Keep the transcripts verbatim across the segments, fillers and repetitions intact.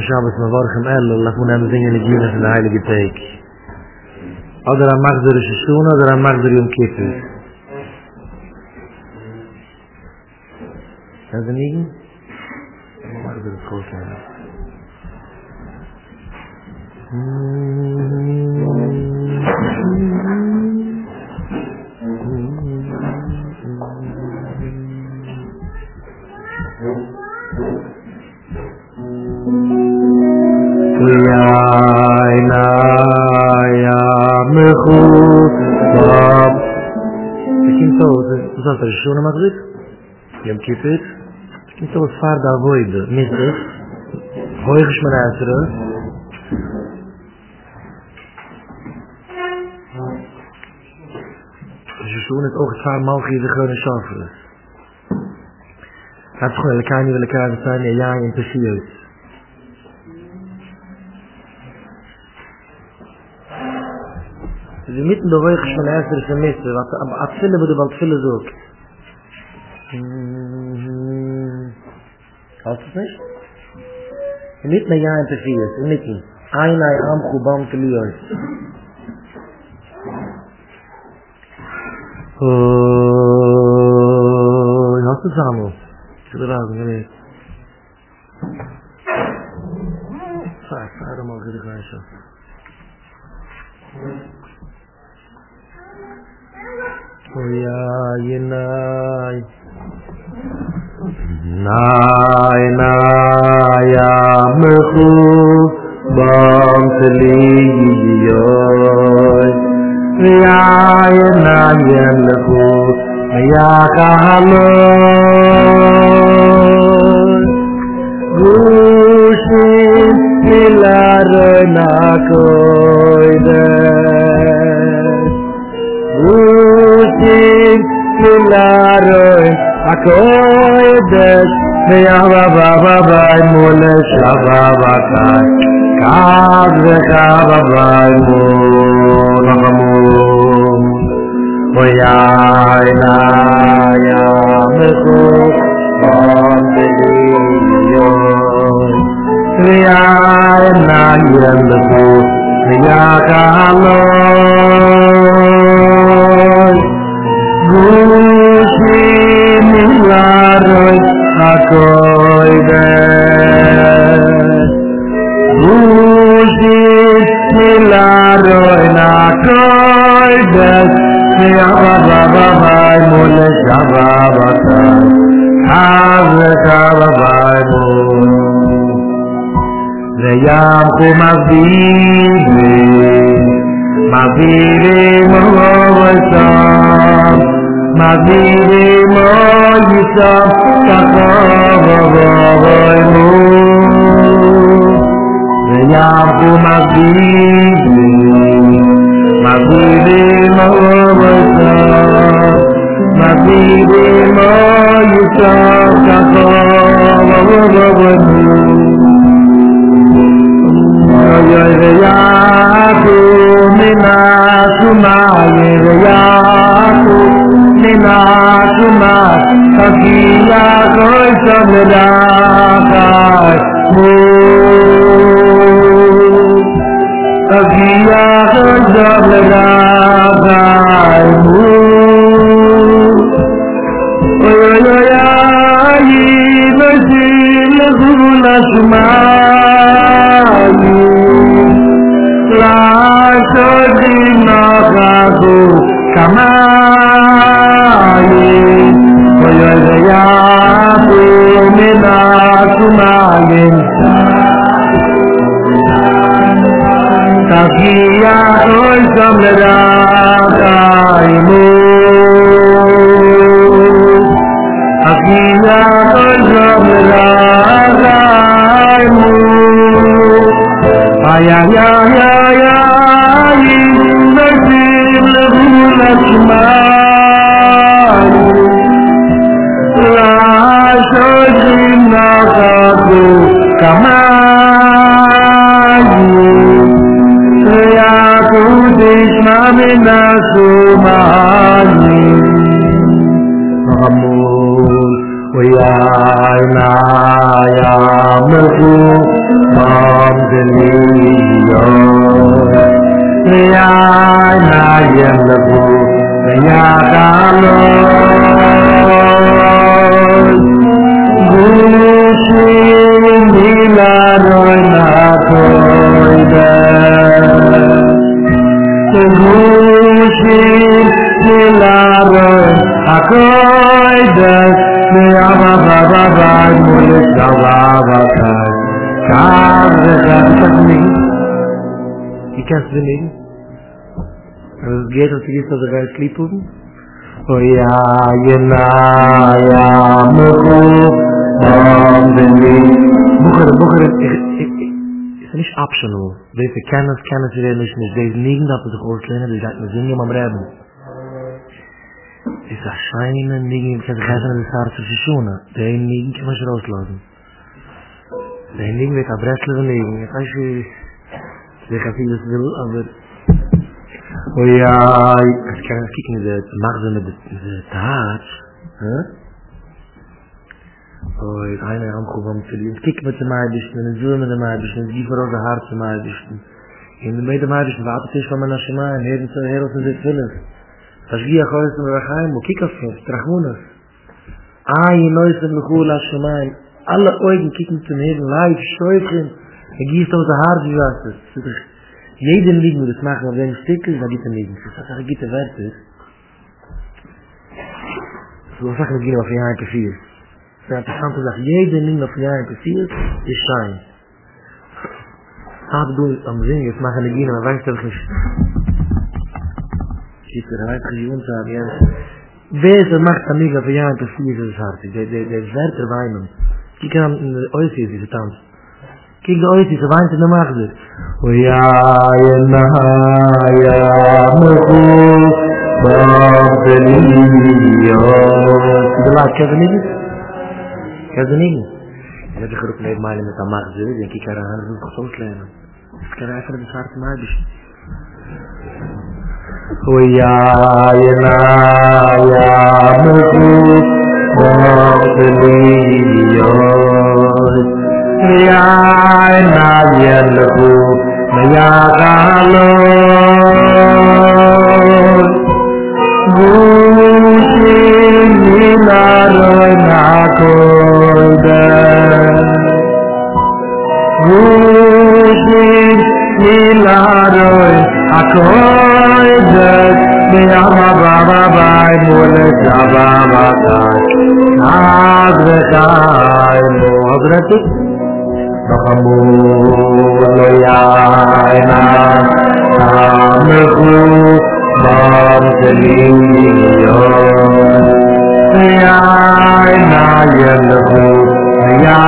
Shabbos Mavarchem Ella, lach mo neem zingen de Gines in de Heilige Teek. Oder am Magdur Shishun, oder am Magdur Yom Kippur. Zijn ze niet? Am Magdur is goed. Kippur, ik zal het vaar daar worden, mistig, hoog is mijn uiteren. Dus je zoon het ook het vaar mag hier de groene schaffen. Het is gewoon, ik kan niet willen kijken, zijn er jaren in plezier. Dus mitten de hoog is mijn uiteren zijn mistig, want het vullen moet je wel vullen zoeken. Hast du es nicht? Mitten ein Jahr in der Vier, mitten. Einai am Kuban Kelios. 어, nasıl sağlam? Şuralar böyle. Sağ sağlam olacak arkadaşlar. Oya yenay. Nay nay amku bam seliyoy. Yaya nayan lagu, ayah kahalon. Gusin milarenakoides, gusin milarenakoides. Ayah baba baba mules, baba baba kaze baba. Oyana ya meko bandeliyo, Oyana ya meko niyakaloy, gusi milaroy akoide, gusi milaroy nakoide. Baba baba bye mole baba baka azaka bye mole reyam ko mabire mabire mohosa mabire moyisa taka baba bye mole reyam ko mabire Mabire mawasa, mabire mawisa kawa wawanu. Ayayaku mina sumayayaku mina sumat kakiya koi samdakai mu. Kagiya jab laga mu, oya yi nasil gunashmani, la shodina kago kamani, oya tu mina kumani. Takiya hoy samra kaimu, takiya hoy samra kaimu. Aya ya ya ya, nasib lashmani, lashojina kaku kamani. Namina sumani amul oyana ya merku bandeliyo oyana ya merku nayakaloy gusin dilaroynakoyda Gushi dilaro akoide me aba baba baba mole sababa kai kaze kazni ikasvinin rozgeta tristo da klipum oya yena ya muku bandeli bukhar bukhar is nicht optional. Deze kennis, kennis die er is, is deze niet dat we de gehoord lenen, dus dat we zingen maar hebben. Is dat schijnen, niet, ik heb de gegeven aan de zaad te verzoenen. De een niet, ik mag je rauslaten. De een niet, weet dat brestleren leven. Ik als je, ik als je dat wil, aber... Oh ja, ik kan eens kijken, de maagden met de taart. Oh, ik ga naar Amsterdam te doen. Kijk met de meidjes, en zo met de meidjes, en die vooral de harte meidjes. En de meidjes watertjes van mijn nationaal, en heel veel zit willen. Hashgiach Oisem Rachaim, Mokikafim, Strachmunas. Ayin Oisem Lechul HaShemayim. Alle Augen kicken zum Himmel, Leib, Schäufchen. Er gießt aus der Haar, wie was ist. Das ist jeden Lied, wo das machen, auf den Stickel, da gibt es nicht. Das ist eine gute Werte. So, was sagt man, auf die Haike vier? Das ist eine interessante Sache. Jeden Lied auf die Haike vier ist Schein. Hab du am Singen, jetzt machen wir gehen, man weiß doch nicht. Er weiß, dass ich uns habe, ja. Wer macht am Mega für Jahre, das ist das Harte. Der Wärter weinen. Kiek an der Oisies, diese Tanz. Kiek der Oisies, er weint in der Macht. Oh ja, ja, ja, Mogu, Babelios. Der Laat, kennst du nicht? Kennst du nicht? Er hat sich gerufen, er meint mit der Macht, der Kiek an der Hand, das ist so klein. Das kann einfach das Harte mal bestimmen. Huyayana yamuku mokdeliyoy Huyayana yaluku mayagaloy Bushin nilaroy nakoyden Bushin nilaroy akoyden Be ama baba bai mole jaba mata adretai mo adrati namo loya ena amehu bam deliyo ya ena yelhu ya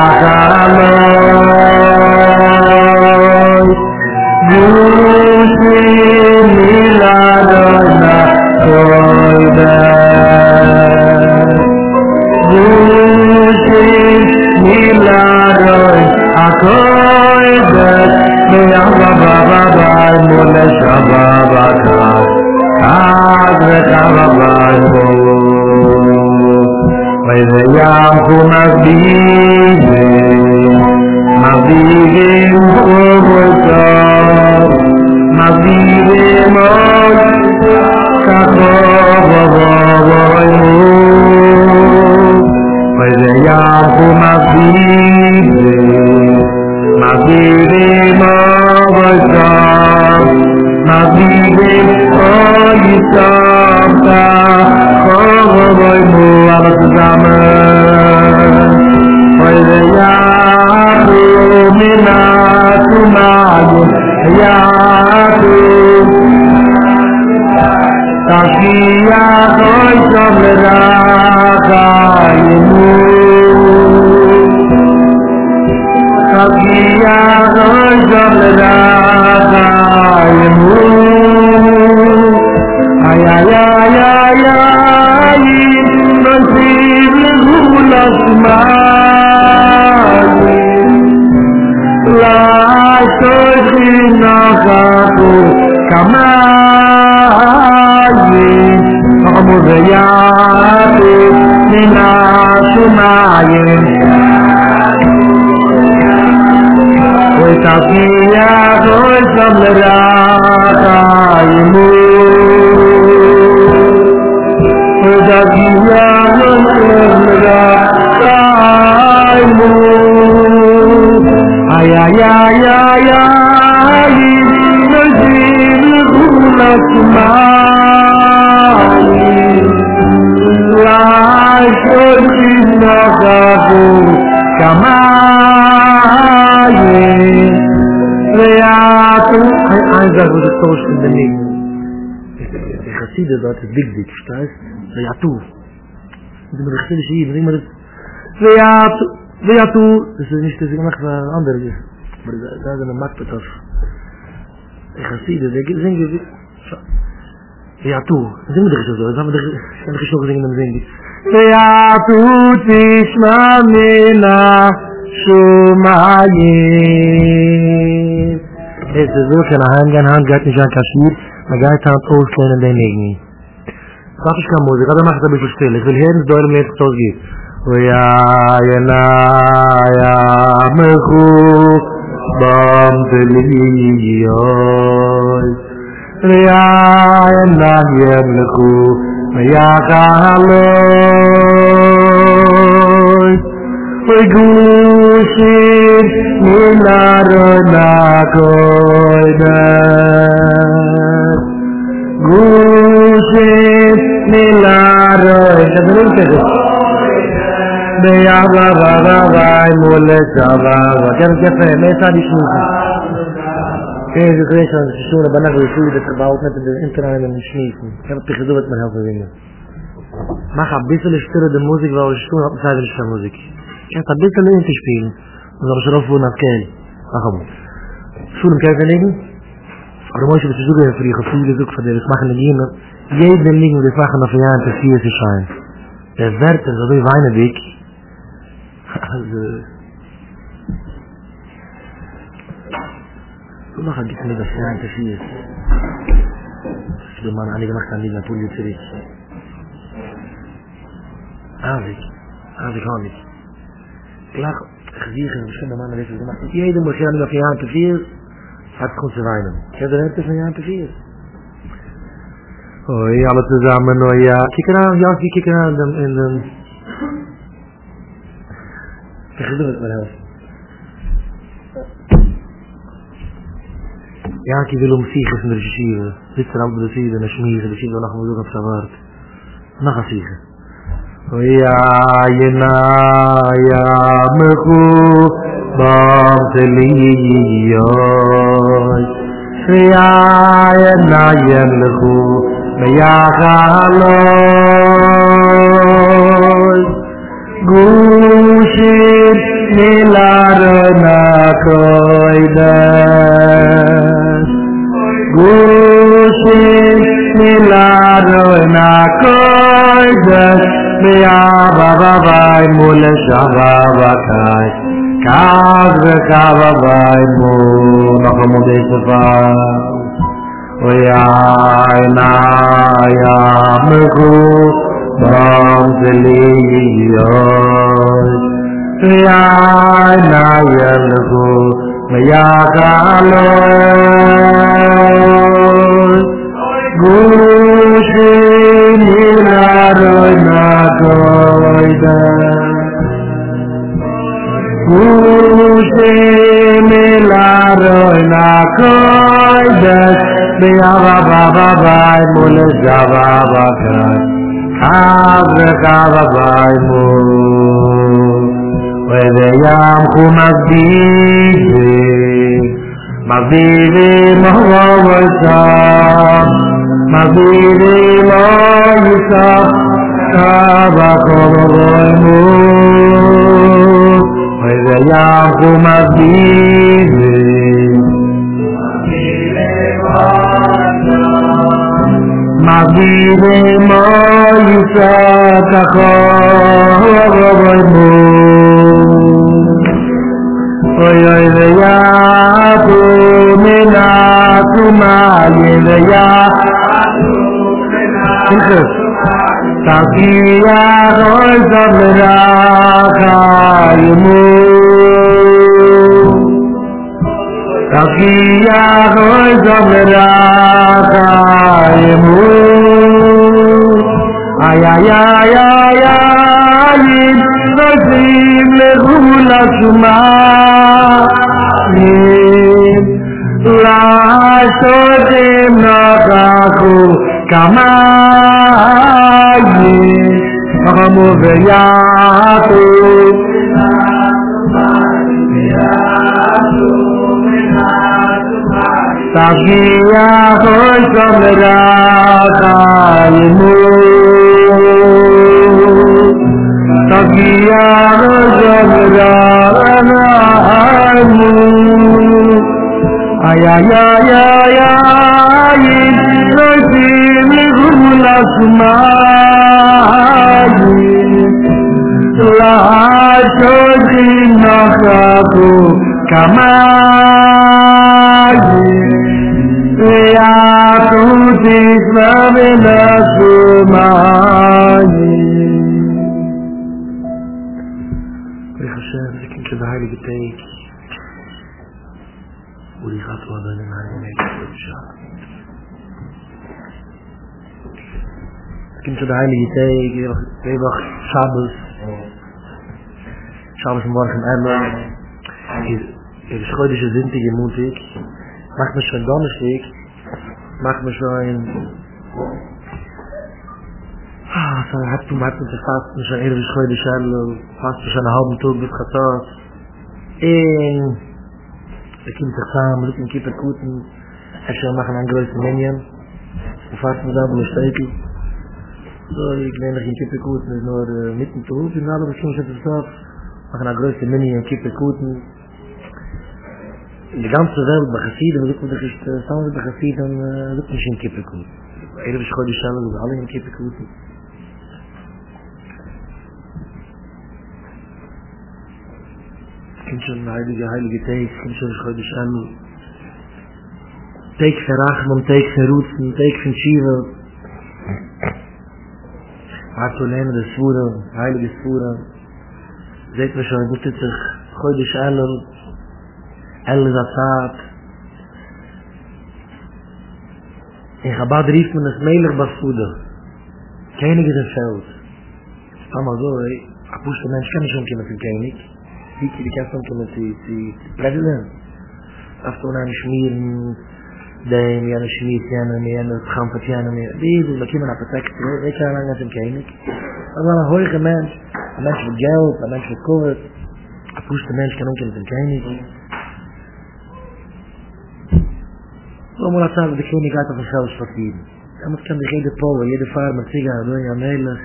Weatu, das ist nicht, dass ich mache, was ein anderer ist. Aber da ist eine Marktbetrag. Ich habe sie, das ist ein Gewicht. Weatu, das ist nicht so, das haben wir nicht so gesehen, das ist ein Gewicht. Weatu, Tishma, Mena, Shumayin. Es ist so, keine Hand, keine Hand, geht nicht an Kaschmir, man geht an Ausländer, den Egen. Das ist keine Musik, aber macht ein bisschen still. Ich will hier ins Deurem lesen, was geht. Uyayana yamehu bam deliyoy Geen regress aan de seizoenen, maar nog weer dat gebouwd met de internet en de schneeven. Ik heb het gedoe met mijn helpen winnen. Maar ga een beetje de muziek, waar we seizoenen op de zijde van muziek. Ik heb het een beetje in te spelen, maar dan is er ook voor naar Keel. Maar goed. Voel hem kijken liggen. Maar dan moet je het zoeken voor je gevoelens ook van de smachende dingen. Jeden liggen de vragen of ja en te vier te zijn. De werken, zo weer weinig ik. Ik mag het niet als jij te zien is. Ik doe maar aan, ik mag het niet naar politie terug. Aanzig, aanzig hou niet. Ik lag gezicht in verschillende mannen weg. Ik mag niet iedereen moet gaan naar jij te zien is. Het komt te weinig. Ik heb de rente van jij te zien is. Hoi, alle tezamen, oh ja. Kijk eraan, ja, kijk eraan. Ik gedoe het maar helft. Yankee wil om zieken van de regisseur. Dit zijn andere zieken en schmieren. Dus ik wil nog maar doen op zijn woord. Nog een zieken. O ja, je na, ja, me goed. Bam, te lioi. Ja, je na, je me goed. Me ja, ga looi. Goeie, me laren na koide. Gushim milado na koides Be'abababay mule shababakay Kazrekababay mu Nakamudei sefar Oyay na yamuku Bam zeliyoy Oyay na yamuku Mayakaloy Gushin Hilaroy Nakoida Gushin Hilaroy Nakoida Beyababababay Mule Zababakay Abrakababay Mule Wedeyam Kumabdije Mabdije Mahawasa Mabdije Mahawasa Kabakologoymu Wedeyam Kumabdije Mabdije Mahawasa Kabakologoymu Oyoy veya tu mina tu maye veya tafiya roy zamra kaimu tafiya roy zamra kaimu ayayayaya yitazim lehula suma Kamaye, Ramoveyato, Sagia, Rosamera, Kaimu, Sagia, Rosamera, Kaimu, Ayayayayay, Asma'i la shojinakaku kama'i ya tuti sabila suma'i Baruch Hashem, we come to the Heilige Teek. Uri gaat worden in Heilige Teek. Kim to the Heilige Tag, Rebach, Shabbos, Shabbos morgen Emmer, ich schreue dich zintige Montag, mach mich schon Donnerstag, mach mich schon, ah, so hat du mal zu fasten, schon ehrlich schreue dich an, fast schon einen halben Tag bis Chassas, in, ich komme zusammen, rücken Kippen Kuten, ich will machen einen größten Minion, ich fasten da, wo ich steige, so, ich nehme noch in Kippekuten, nur äh, mitten zu Hause, in alle Beziehungen sind es dort, machen eine größte Mini in Kippekuten. Die ganze Welt bei Chassiden, wir suchen sich das andere bei Chassiden, suchen sich in Kippekuten. Ehrlich ist heute schon, wir sind alle in Kippekuten. Es kommt schon ein heiliger, heiliger Teig, es kommt schon heute schon. Teig für Rachman, Teig für Rutsen, Teig für Schiva. Hartolene, de Sfura, heilige Sfura. Seht mir schon, gut ist sich, Chodesh Elul, Elul Zatat. In Chabad rief man es Melech Basfuda. König ist im Feld. Es ist damals so, ey, ein Pushter Mensch kann nicht umgehen mit dem König. Wie die Kasse umgehen mit dem Präsident. Darfst du einen schmieren, dem jene schmiert jene, jene schampert jene, diese, da kommen auf der Text, ich kann lange nicht im König. Das war ein hoher Mensch, ein Mensch mit Geld, ein Mensch mit Covid, ein puster Mensch kann auch nicht im König. So muss man sagen, der König hat auf dem Feld verziehen. Damit kann sich jede Power, jede Farbe, Ziga, Doja, Melech,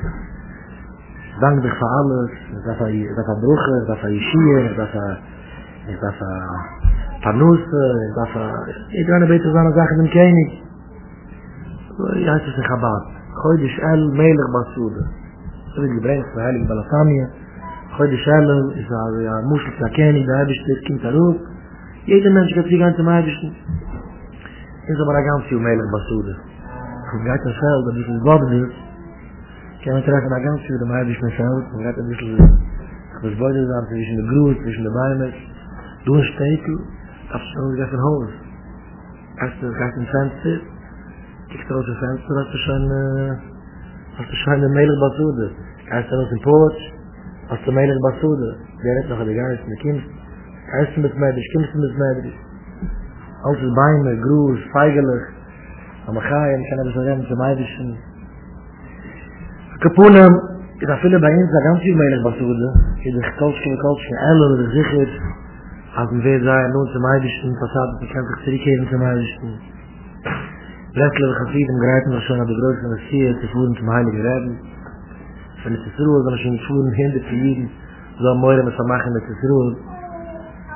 dank dich für alles, das war ein Brucher, das war ein Schier, das war ein... Panus, das war... Ich kann nicht besser sagen, als ich dem König. So, ich heiße es in Chabad. Heute ist El Melech Basuda. So wie gebringt, der Heilige Balasamia. Heute ist El, ist der Muschel, der König, der Heibischte, kommt da ruf. Jeder Mensch kann sich ganz im Heibischten. Ist aber ein ganz viel Melech Basuda. Wenn man geht ins Feld, ein bisschen Gott wird, kann man treffen ein ganz viel im Heibischten Feld. Man geht ein bisschen... Das Gebäude sein, zwischen den Gruß, zwischen den Bäumen. Du ein Städtel. Auf schon wieder von Haus. Erst das Geist im Fenster, kiekst du aus dem Fenster, hast du schon, hast du schon eine Melech Basuda. Geist du aus dem Porch, hast du Melech Basuda. Der hat noch eine Geist, du kommst, geist du mit Mädrich, kommst du mit Mädrich. Altes Beine, Gruß, Feigelich, Amachayim, ich kann aber so gerne zum Eidischen. Kapunem, ich habe viele bei uns, da ganz viel Melech Basuda. Ich habe dich kaufst, ich kaufst, ich habe dich sicher. Als ein Wehr sei, nun zum Eidischten, Fassaden, die kann sich zurückkehren zum Eidischten. Breslau, die Chassiden, greiten wir schon an der Größe des Ziers, die fuhren zum Heiligen Reben. Wenn es ist Ruhe, sondern schon fuhren, hinter zu liegen, so am Morgen, was wir machen, mit es Ruhe.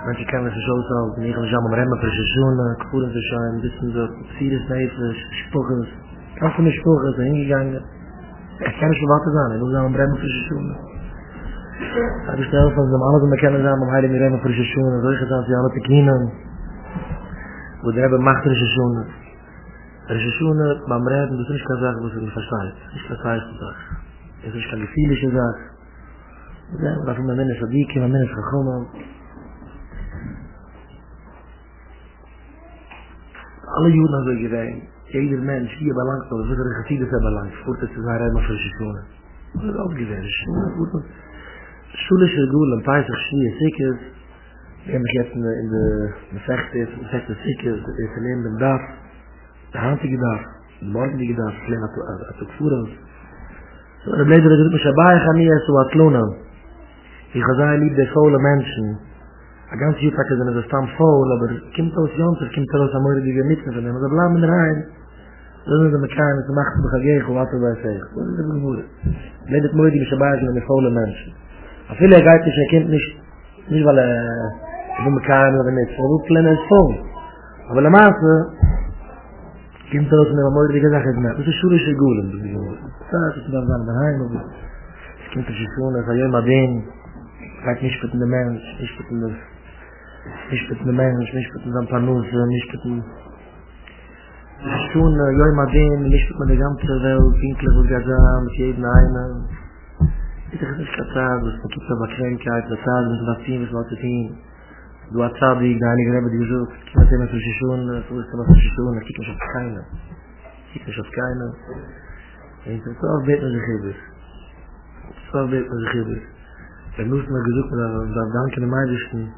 Manche kennen sich aus, als ich mich am Reben verschissen, gefuhren sich ein bisschen so, Zieres, Neifes, Spuches, auch von den Spuches, hingegangen. Ich kann nicht verwarten sein, ich muss am Reben verschissen. Ich habe gestellt, dass wir alle so bekennen sind, am Heiligen Reben für die Schuhe, so ich gesagt, die alle Tekinen, wo der Reben macht die Schuhe. Die Schuhe, beim Reben, das ist nicht keine Sache, was ich nicht verstehe. Ich verstehe die Sache. Es ist keine gefährliche Sache. Und dann, dafür mein Mensch hat die, mein Mensch hat gekommen. Alle Juden haben so gewähnt. Jeder Mensch, hier belangt, aber es wird ein Gesiedes belangt, vor dass es ein Reben für die Schuhe. Das ist auch gewähnt. Schulische Gula, ein paar sich schrie, Sikis, ich habe mich jetzt in der Befechte, in der Befechte Sikis, ich verlehme den Dach, der Handige Dach, der Morgendige Dach, ich verlehme Atukfuras. So, der Bläder, der Rhythmische Baie, es so Atlona. Ich habe lieb der faule Menschen. A ganze Jutake sind es dann faul, aber kommt aus Jontes, kommt aus Amordige Mitten von dem, also bleiben in der Heim. So sind sie mit keinem, sie machten mich agegen, was er bei sich. So sind sie mit Gura. Bläder, der Rhythmische Baie, sind es faule Menschen. A viele geht nicht, er kennt nicht, nicht weil er so mekaar oder nicht, sondern kleiner ist voll. Aber der Maße, kommt aus mir, aber die Sache ist mehr. Das ist schulische Gulen, das ist so. Das ist dann dann daheim, aber es kommt sich so, dass er jemand den, geht nicht mit dem Mensch, nicht mit dem, nicht mit dem Mensch, nicht mit dem Panus, nicht mit dem, nicht schon jemand den, nicht mit der ganzen Welt, Winkler und Gaza, mit jedem einen. Ich dachte, ich kann sagen, dass man gibt aber Krankheit, dass man was ziehen, was man zu tun. Du hast gesagt, die Heilige Rebbe, die gesagt, ich kann immer zwischen Schuhen, so ist immer zwischen Schuhen, ich kann mich auf keinen. Ich kann mich auf keinen. Weet je, twaalf beter de gibbers. twaalf beter de gibbers. Er moest maar gezoekt worden, dat danken de meidisten.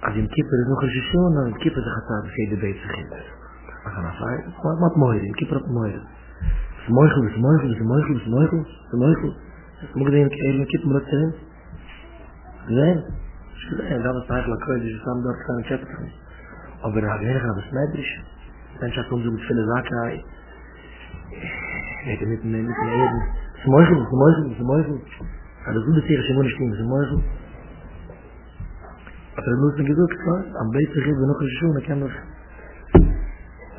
Als je een kipper is nog een session, dan een kipper gaat daar de beter gibbers. We gaan afwijden, het is wat mooier, een kipper op het mooier. Het is mooi goed, het is mooi goed, het is mooi goed, het is mooi goed, het is mooi goed. Moet ik denk, even een kipper moet dat zijn? Nee. En dat is eigenlijk een kruis, dus dan dat kan ik hebben. Aber er hat mehr gerade Smeidrisch. Mensch hat uns so mit vielen Sachen. Hätte mit mir mit mir eben. Das ist Meuchel, das ist Meuchel, das ist Meuchel. Also so bezieherische Wunschkind, das ist Meuchel. Aber er muss mir gesagt, am besten geht noch ein Schuh, dann kann das.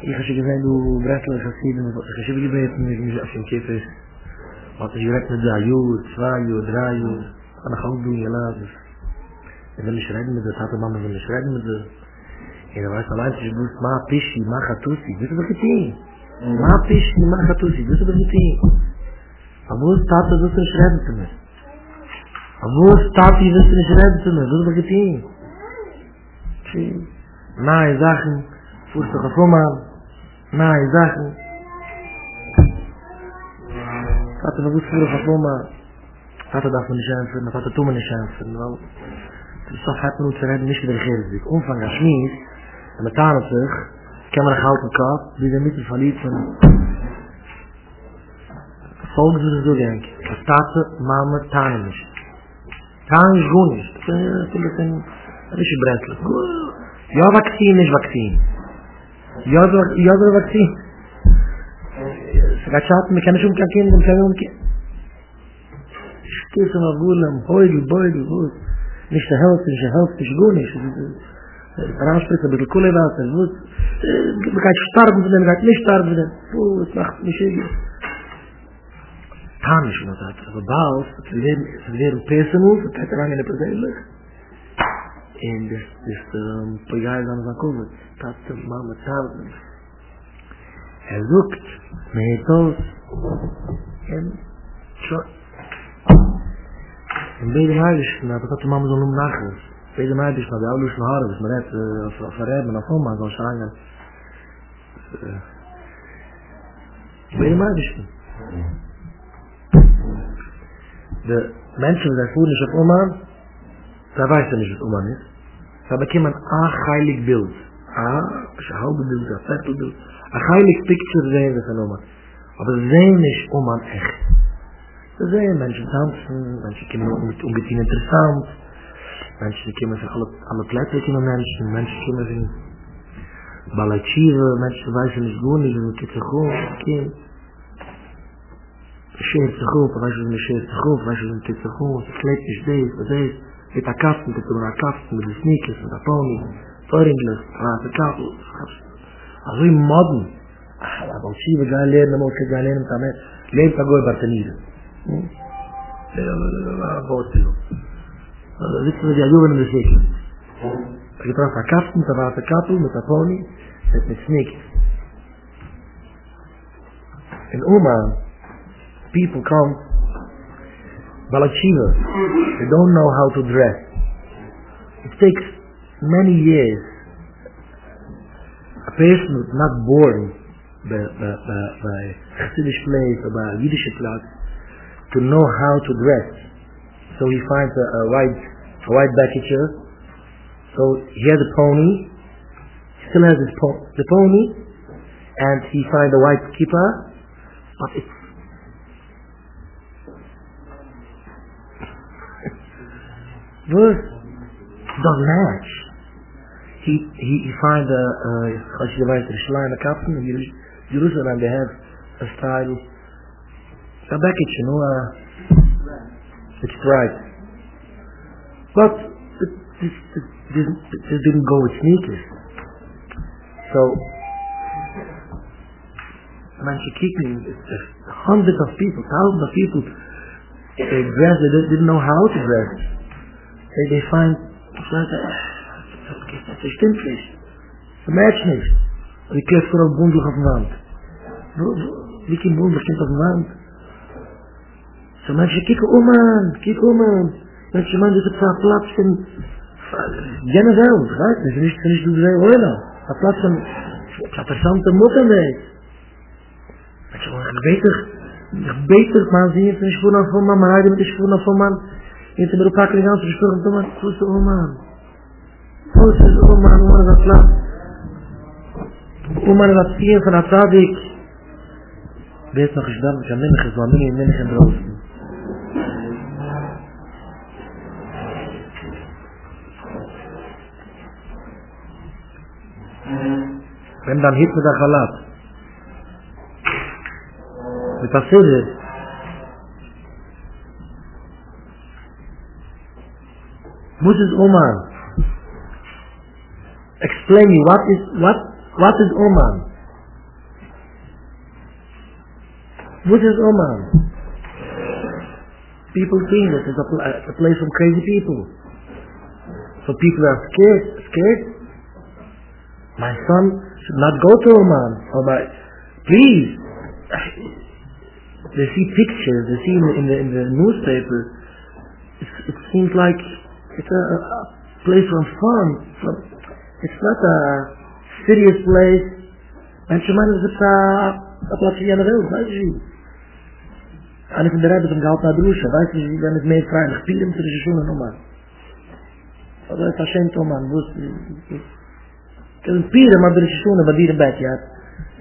Ich habe schon gesehen, du Breslau, Chassiden, was ich schon gebeten, ich mich auf dem Käfer. Was ich direkt mit der Jür, zwei Jür, drei Jür. Kann ich auch tun, geladen. Ich will nicht reden mit der Tate Mama, ich will nicht reden mit der. En dan was het alleen dat je ma pishi, ma chatusi, dit is wat het is. Ma pishi, ma chatusi, dit is wat het is. Abo staat dat het een schrijven te me. Abo staat dat het een schrijven te me, dit is wat het is. Tjie. Naai zaken, voerstig af om aan. Naai zaken. Taten we goed voerstig af om aan. Taten dacht me niet aan vinden, taten toen me niet aan vinden. Dus dat gaat me niet verrijden, niet weer gegeven. Ik omvang als niet. En met aan het zich, ik heb me gehaald een kaart, die de middel van iets van... Volgens is het zo denk ik, dat taten, mama, tanen is. Tanen is goed niet. Dat is je brenselijk. Ja, vaccine is vaccine. Ja, dat is vaccine. Ze gaat schatten, ik kan niet omgaan kinderen, ik kan niet omgaan. Stil ze maar goed, hem hoidel, boidel, goed. Niet de helft, niet de helft, is goed niet. Raspelt ein bisschen Kohle Wasser, man kann starben von dem, man kann nicht starben von dem, puh, es macht mich irgendwie. Tanisch, man sagt, aber bald, es werden Pässe muss, es geht lange nicht persönlich. Und das ist, Pagaya ist an der Kuhn, Tate, Mama, Tate. Er sucht, man geht aus, und schon. Und bei dem Heiligen, aber Tate, Mama soll um nachher. Deze meid is maar de oude snaren, dus maar net verrijden of omgaan, zo'n schrijven. Deze meid is niet. De mensen die voeren zich omgaan, zij weten niet wat omgaan is. Zij bekomen een heilig beeld. Een halve beeld, een viertel beeld. Een heilig picture zijn ze van omgaan. Maar ze zijn niet omgaan echt. Ze zijn mensen dansen, mensen komen met ongeteen interessant. Mensen die komen van alle, alle plekken mensen, mensen komen van Balatschieven, mensen wijzen niet goed, die zijn te groot, kind. Scheert te groot, wijzen ze niet scheert te groot, wijzen ze niet te groot, het kleed is deze, dat is. Met de kasten, met de kasten, met de sneakers, met de pony, vooringles, met de kasten. Also in modern, Balatschieven gaan leren, maar gaan leren met de mensen. Leeft dat goed, Bartenieren. Ja, Also wissen wir, die Ajuven in der Säcke. Er getraf eine Katze, mit einer warten Katze, mit einer Pony, mit Snickers. In Oman, people come, Balachiva, they don't know how to dress. It takes many years. A person who's not born by a Hasidic place or by a Yiddish place to know how to dress. So he finds a, a white, a white backpacker. So he has a pony. He still has his po- the pony, and he finds a white kippah. But it's verse doesn't match. He he he finds a as you write the shlai and a captain in Jerusalem. They have a style, a backpacker, you know. Uh, It's right. But it, it, it, didn't, it didn't go with sneakers. So, mensen kijken, hundreds of people, thousands of people, they dress, they didn't know how to dress. They, they find, dat is stimmt. Ze matcht niet. Die kleeft vooral bondig op de wand. Wie kan bondig kind op de wand? So mensen kijken, oh man, kijk oh man. Mensen man zitten op zijn plaats van... Geen zelf, right? Ze zijn niet door zijn oorlog. Op plaats van... Het is een interessante moeder mee. Ich bete, man sieht, ich bin auf Oma, man hat mich von Oma, jetzt bin ich auf Oma, ich bin auf Oma, ich bin auf Oma, ich bin auf Oma, Oma, ich bin auf Oma, ich بيت نخشدام كمين خزوامين من خندروس بين دان هيت مدى خلاص بتصير Moses Oman explain me what is what what is Oman What is Oman? People think that it's a place from crazy people. So people are scared. Scared? My son should not go to Oman. Oh my, please. They see pictures. They see in the, in the, in the newspaper. It's, it seems like it's a, a place from fun. From, it's not a serious place. And she might have dat laat je aan de wereld, weet je. En ik vind de rijden van gehaald naar de roosje, weet je, ik ben het meest vrijdag, pieren te rezoenen, oma. Dat is Hashem, oma, woest. Ik heb een pieren, maar de rezoenen, bij die erbij, ja.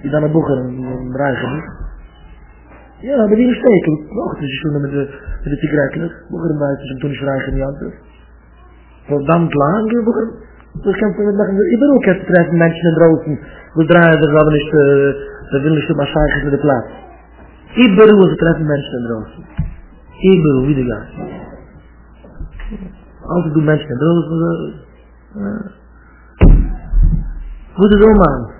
Die dan een boeger en rijgen. Ja, bij die steken, ook de rezoenen met de tigrijkelijk. Boeger en buiten, en toen is rijgen die anders. Verdammt lang, boeger. Dus ik kan het zeggen, ik ben ook het treffen, mensen en rozen. We draaien, dat hadden is de... Dat wil ik zo maar schrijven voor de plaats. Ik bedoel wat het treffen mensen en rozen. Ik bedoel wie de gast. Altijd doen mensen en rozen. Wat is Oman?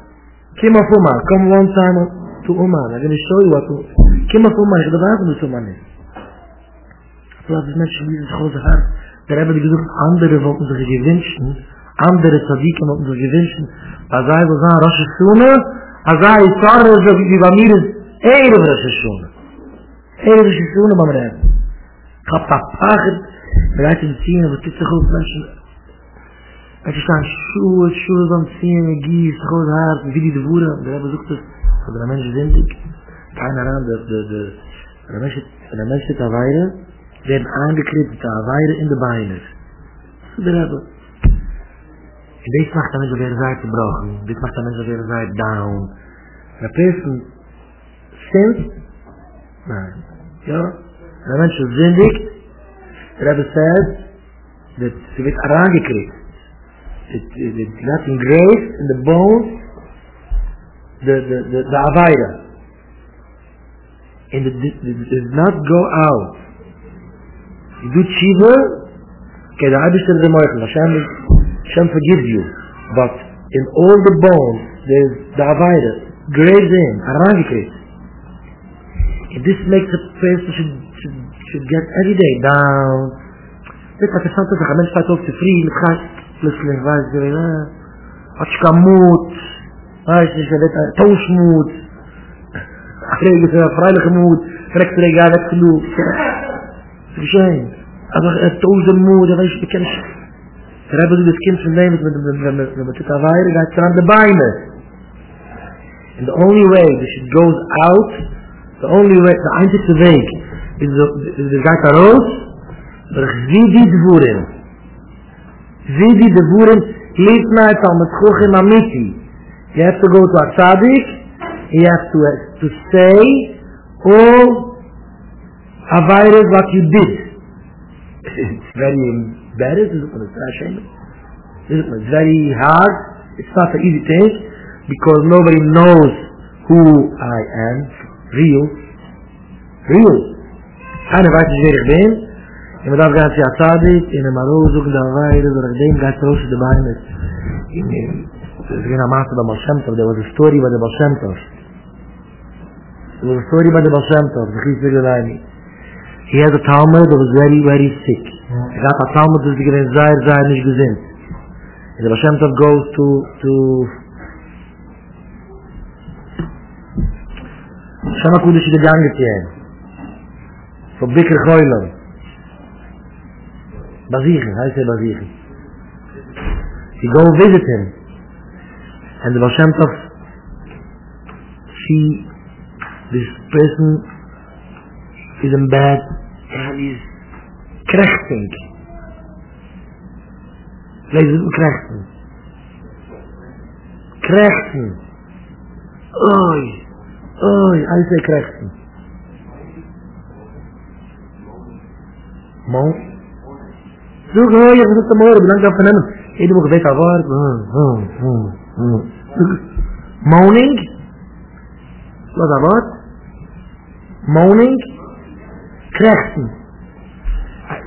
Kim af Oman. Come one time to Oman. I'm going to show you what Oman is. Kim af Oman. Ik bedoel wat Oman is. Plaats is mensen die het grote hart. Daar hebben we gezocht anderen van onze gewinsten. Andere tzadiken van onze gewinsten. Als zij wil zijn rasjes zoenen. Azai sarre zo wie bij mir is eeuwig recessioen. Eeuwig recessioen bij mij. Ik heb dat vragen. Bereid in zien of het is te goed mensen. Het is aan schoen, schoen van zien, gies, groot haar, wie die de woorden. We hebben zoekt het. Voor de mensen vind ik. Kein eraan dat de mensen te weiden werden aangekleed te weiden in de beinen. We hebben. This makes the man very broken. This makes the man very down. The person sins? No. Yeah. The man is zindig. The Rebbe says that he gets arangekriegt. It's not engraved in the bones. The the the, the avaira. And it, it, it does not go out. You do tshiva. Okay, the Rebbe says the Moichel. Hashem is... Hashem forgives you, but in all the bones there is the avaira, graves in, arangikrit. And this makes a person should, should, should get every day down. Dit wat is aan te zeggen, mensen staat ook tevreden, gaat plotseling, weet je wel, had je kan moed, weet je, dat is toosmoed, vrijelijke moed, rechtstreeks aan het geloof. Verschijnt. Maar toosmoed, weet je, bekend is. Er hebben ze dit kind verneemd met het awaire, dat kan de beinen. And the only way that it goes out, the only way, the einzige weg, is de gata rood, maar zie die de voeren. Zie die de voeren, leef mij het al met gochim amiti. You have to go to a tzaddik, you have to, uh, to say all awaire what you did. It's very That is, this is very hard. It's not an easy thing because nobody knows who I am. Real, real. I know what I am. And when I go to the Atzadik, in the Marozuk, the Avayr, the Ragdem, the Atzadik, the Bahamas, there's going to master the Baal Shem Tov. There was a story by the Baal Shem Tov. There was a story by the Baal Shem Tov. The Chizir Galaini. He had a Talmud that was very, very sick. Er gab a Talmud, das die gewinnt, sei er, sei er nicht gesinnt. And the Baal Shem Tov goes to, to... Shem HaKudosh is gegangen zu ihm. So Bicker Choylon. Basichen, heißt er Basichen. He go visit him. And the Baal Shem Tov, she this person is in bed and he's crashing. Like this is crashing. Crashing. Oy. Oy. I say crashing. Mom. Look, oh, you're going to tomorrow. You're going to tomorrow. Moaning? What about? Moaning? Crashing.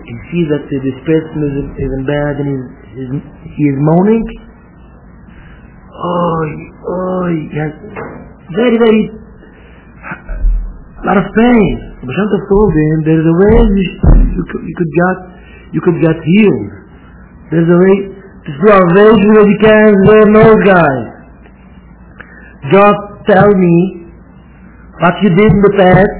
You see that this person is, is in bed and he's, he's, he is moaning? Oh, oh, he has very, very lot of pain. Bashanta told him there is a way you, you, could, you, could get, you could get healed. There is a way. Just do our rage where you can, where no guy. Just tell me what you did in the past.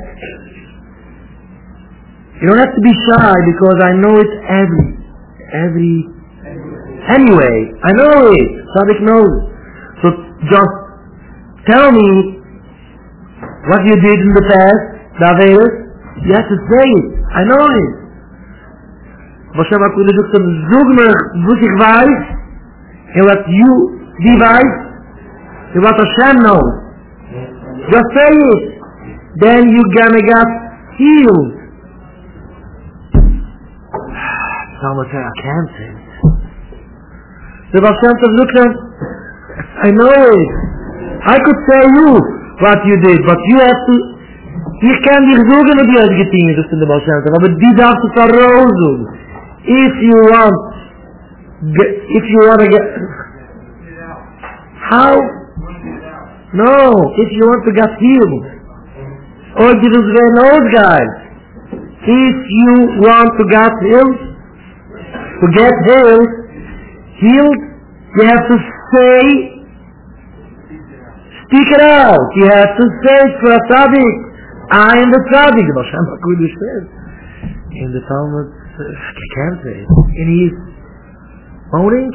You don't have to be shy because I know it every, every, anyway. I know it. Sadik knows it. So just tell me what you did in the past, the Averis. You have to say it. I know it. Moshe Bakuni took some zugmer butig weiß and what you devise and what Hashem knows. Just say it. Then you gonna get healed. Someone said, I can't say it. The Hashem said, look, I know it. I could tell you what you did, but you have to, you can't be zugen if you have getting this in the Hashem said, but die darf to verrozen. If you want, if you want to get, how? No, if you want to get healed, or give us an old guy. If you want to get healed, to get healed, healed, you have to say, speak it out. You have to say for a tzaddik, I am the tzaddik. The Moshe HaKudosh says in the Talmud. I can't say it. And he's moaning,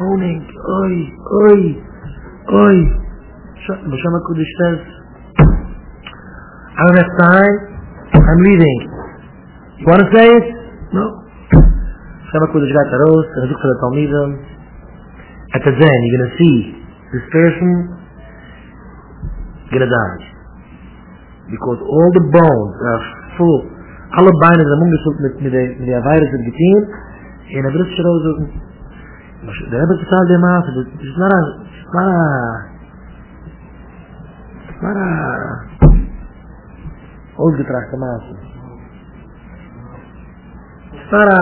moaning, oi, oi, oi. Moshe HaKudosh says, I don't have time, I'm leaving. You want to say it? No. Moshe HaKudosh got the roast, and I look for the Talmidim. At the end, you're going to see this person going to die. Because all the bones are full. Alle Beine sind umgeschult mit, mit der, der Virus und Gittin in der Brüssel rausdrücken. Der Rebbe bezahlt der Maße. Das ist not a... It's not a... It's not a... Ausgetrachte Maße. It's not a...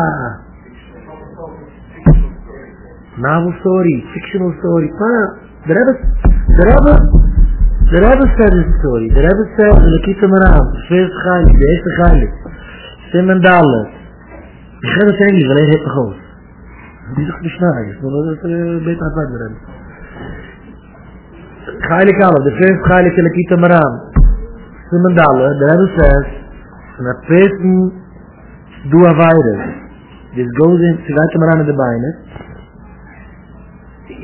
Novel story. Fictional story. It's not a... Der Rebbe... Der Rebbe... The Rebbe said this story. The Rebbe said, "The Kitzur Maram, the first Chaylik, the first Chaylik, Simon Dalet." The Rebbe said, "English, but I hate the house." He said, "It's not nice. No, that's a bit hard for them." Chaylik Allah, the first Chaylik, the Kitzur Maram, Simon Dalet. The Rebbe says, "When a person do a virus, this goes in the Kitzur Maram in the bone.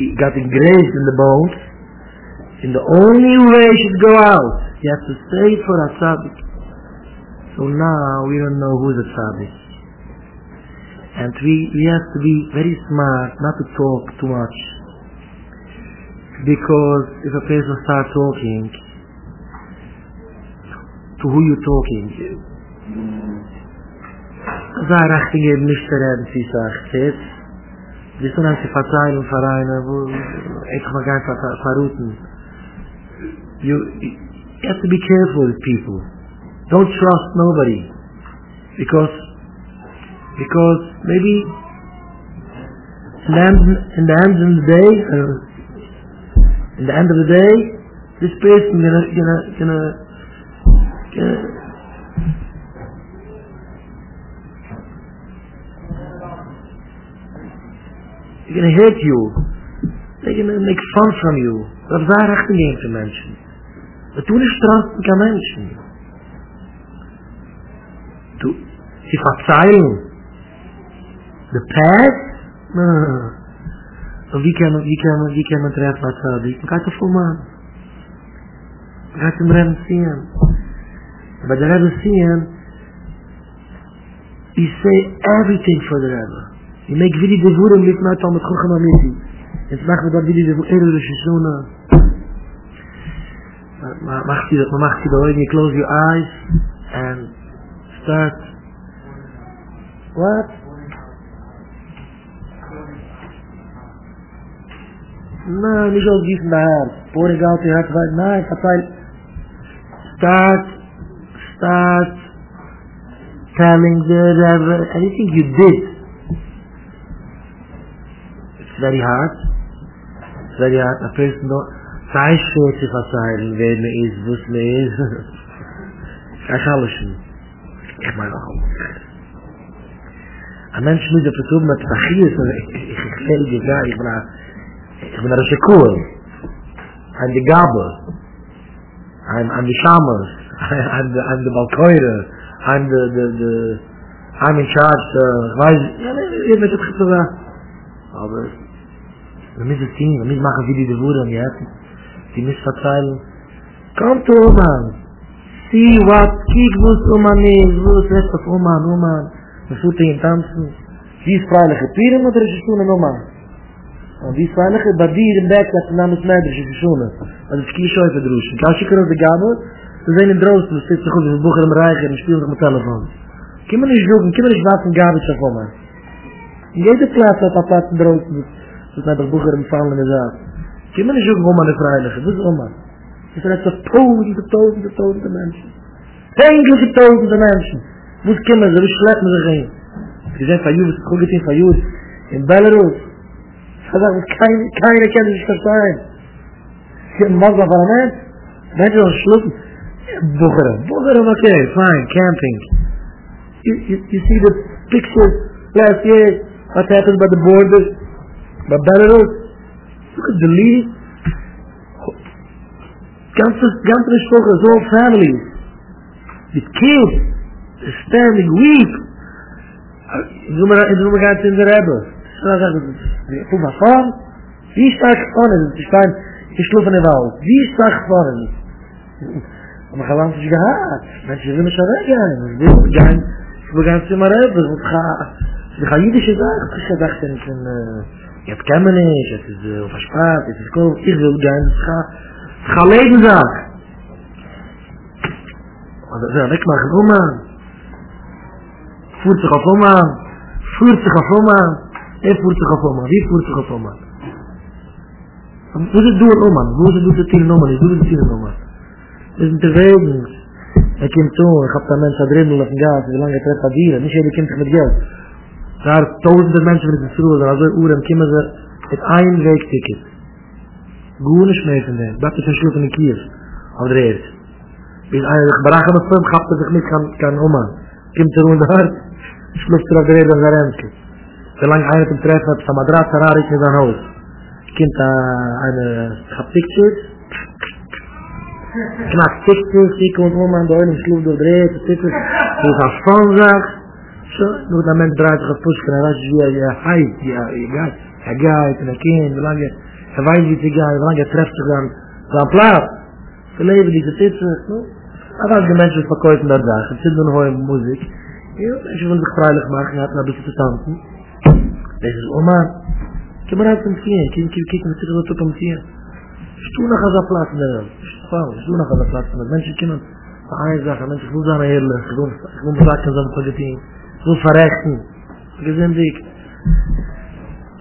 It got engraved in the bone." And the only way it should go out, you have to say it for a tzaddik. So now we don't know who's a tzaddik. And we, we have to be very smart not to talk too much. Because if a person starts talking, to who you're talking to? You, you have to be careful with people. Don't trust nobody. Because because maybe in the end, in the end of the day, uh, in the end of the day, this person gonna gonna gonna, gonna they're gonna hurt you. They're gonna make fun from you. That's why I have to name to mention. We tun nicht trachten kein Menschen. Du, sie verzeihen. The past? No. Und wie kann man treffen, was er hat? Man kann es voll machen. רק מרן ציין. But the Rebbe ציין, he say everything for the Rebbe. He make vidi devurim litmat al metchuchem amiti. Jetzt machen wir da vidi devurim erurishishuna. Mamachti da oig, you close your eyes and start. What? No, nicht ausgießen der Herz. Pouring out your heart right now. Nein, verteilt. Start, start telling the Rebbe anything you did. It's very hard. It's very hard. A person don't... Sei schuld zu verzeihen, wer mir ist, was mir ist. Ich habe schon. Ich meine auch. Ein Mensch muss ja versuchen, dass es hier ist. Ich will gesagt, ich bin ein... Ich bin der Schukur, I'm the Gaber, I'm, I'm the Shamas, I'm the, I'm the Balkoire, I'm the, the, the, I'm in charge, ich weiß, ihr werdet es gesagt, aber wir müssen es sehen, wir müssen machen, wie die die Wurden, ja, die müssen verzeihen, kommt Oman, see what, kiek, wo es Oman ist, wo es lässt auf Oman, Oman, wir sollten ihn tanzen, wie ist freiliche Pieren oder ist es nun ein Oman? Und die Zweilige, bei dir im Bett, dass der Name ist Mädrisch, ist geschonen. Und ich kann schon einfach drüßen. Kannst du können auf der Gabe? Sie sehen in Drosten, das steht so gut, dass die Bucher im Reich und spielen sich mit Telefon. Können wir nicht suchen, können wir nicht was in Gabe zu kommen. In jeder Platz hat der Platz in Drosten, dass man der Bucher im Fallen ist. Können wir nicht suchen, wo man eine Freilige, das ist Oma. Das sind jetzt tausende, tausende, tausende Menschen. Tägliche tausende Menschen. Wo es kommen sie, wo es schleppen sie gehen. Sie sehen, Fajus, es kommt in Fajus, in Belarus. Gesagt, dass keine, keine kann sich verstehen. Sie haben Masla von einem Mensch, Menschen sollen schlucken. Bucheren, Bucheren, okay, fine, camping. You, you, you see the pictures last year, what happened by the borders, by Belarus. Look at the lead. Ganze, ganze Stoche, so families, with kids, standing weak. In Nummer, in Nummer ganz in der Rebbe. Und dann sagt er, du warst vorn, wie stark vorn ist, ich stein, ich schlug in den Wald, wie stark vorn ist. Und man hat sich gehört, Mensch, wir sind nicht reingehen, wir sind nicht reingehen, ich bin ganz immer rein, ich habe jüdische Sachen, ich habe gedacht, ich bin, ich habe Kämmernisch, es ist auf der Spart, es ist Kohl, ich will gehen, ich habe Leben gesagt. Und dann sagt er, ich mache Oma, fuhr sich auf Oma, fuhr sich auf Oma, איך פורט לך פה אומן? איך פורט לך פה אומן? וזה דו על אומן, וזה דו תתיל נומן, זה דו תתיל נומן. זה מתווידנס. איך ימתו, איך אבטה מנס הדרימל לפגעת, ולנגה תרצה דירה, מי שאלה כמתך מתגעת. תאר תאוזנדר מנס ולתסרו, זה עזוי אורם, כמה זה את אין וייק טיקט. גאונה שמייפן דה, באת את השלוט עם הכיר, על דרעית. ואין אין, איך ברח המצפם, חפת זך מיד כאן אומן. כמתרון דהר, שלוט תרע דרעית על הרמסקי. Wie lange einer zum Treffen hat, am Adrat, Harari, in sein Haus. Kind eine, ich hab Pictures. Ich mach Pictures, ich komme um an der Ohren, ich schlug durch die Rede, Pictures. Du hast schon gesagt. So, nur der Mensch dreht sich auf Puschken, er weiß nicht, wie er heißt, wie er geht. Er geht, er geht, wie lange, er weiß nicht, wie er, wie lange er trefft sich an seinem Platz. Für Leben, diese Pictures, no? Aber die Menschen verkäufen das Dach, es sind nur hohe Musik. Ja, ich will dich freilich machen, er hat noch ein bisschen zu tanzen. Das ist Oman. Komm mal raus zum Ziehen. Komm, komm, komm, komm, komm, komm, komm, Ziehen. Stuhl nach dieser Platz in der Welt. Stuhl nach dieser Platz in der Welt. Menschen kommen für eine Sache. Menschen, ich muss sagen, ehrlich. Ich muss sagen, ich muss vergessen. Ich muss verrechten. Vergesehen dich.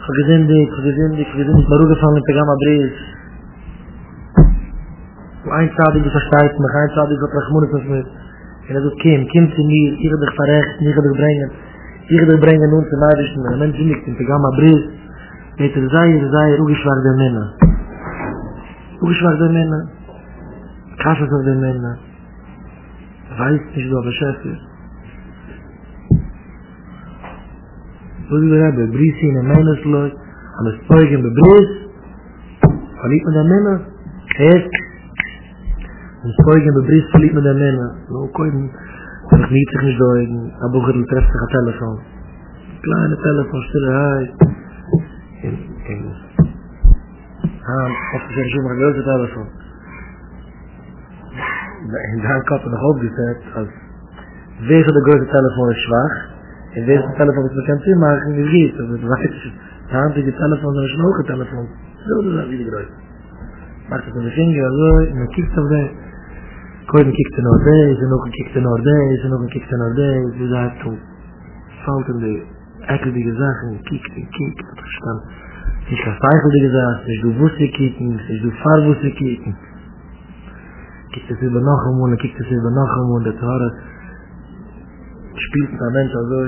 Vergesehen dich, vergesehen dich, vergesehen dich. Baruch gefallen in Pegama Brees. Einstabig ist versteigt mich. Einstabig hat Rachmunis auf mich. Und er sagt, komm, komm zu mir. Ich werde dich verrechten, ich werde dich bringen. Ich will bringen nun zu Neidischen, wenn ein Mensch nicht in Pegama bricht, wird er sei, er sei, ungeschwach der Männer. Ungeschwach der Männer, Kaffee auf der Männer, weiß nicht, wo er beschäftigt ist. Wo sie gesagt, wir brießen in der Männersleut, an das Zeugen bebriest, verliebt man der Männer, erst, das Zeugen bebriest, verliebt man der Männer, so können, ich nicht sich nicht deugen, aber auch ein trefflicher Telefon. Kleine Telefon, stille Hai. In, in, ah, oft ist ein schöner größer Telefon. in de handkap en de hoofd gezet als wegen de grote telefoon is zwaar en wegen de telefoon is bekend in maar geen gegeet of het wijst de handige telefoon en de schnoge telefoon zo dus dat wie de grote maakt het met de vinger zo en dan kijkt op de koeien kijkt in orde is en ook een kijkt in orde is en ook een kijkt in orde is dus daar toen valt in de ekkelige zaken kijkt en kijkt dat is dan ich habe eigentlich gesagt, ich habe Wussekieten, ich habe Fahrwussekieten. Gibt es über noch ein Mund, gibt es über noch ein Mund, das Haare spielt der Mensch also.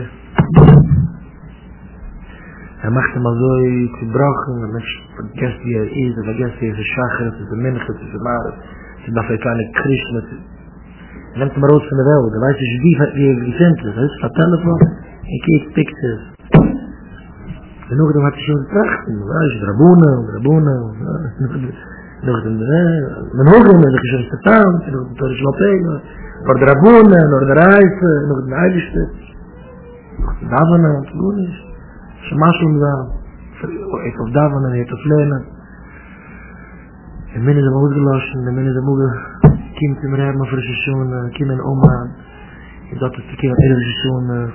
Er macht immer so zu brauchen, der Mensch vergesst, wie er ist, er vergesst, wie er ist, Schachar, es ist ein Mensch, es ist ein Mann, es ist ein afrikaner Christ, es ist ein Mensch von der Welt, er weiß nicht, wie er gesinnt ist, er ist von Telefon, er kriegt Pictures. Nog dan had hij zo'n trachten, hij is draboenen, draboenen, nog dan, mijn hoogte, nog is zo'n satan, nog dan is lopeen, nog draboenen, nog de reizen, nog de heiligste, nog de davenen, nog de goenies, ze maasloem daar, heeft op davenen, heeft op lenen, en men is hem uitgelassen, en men is hem moeder, kiem te merken voor de seizoen, kiem en oma, en dat is de keer dat iedere seizoen,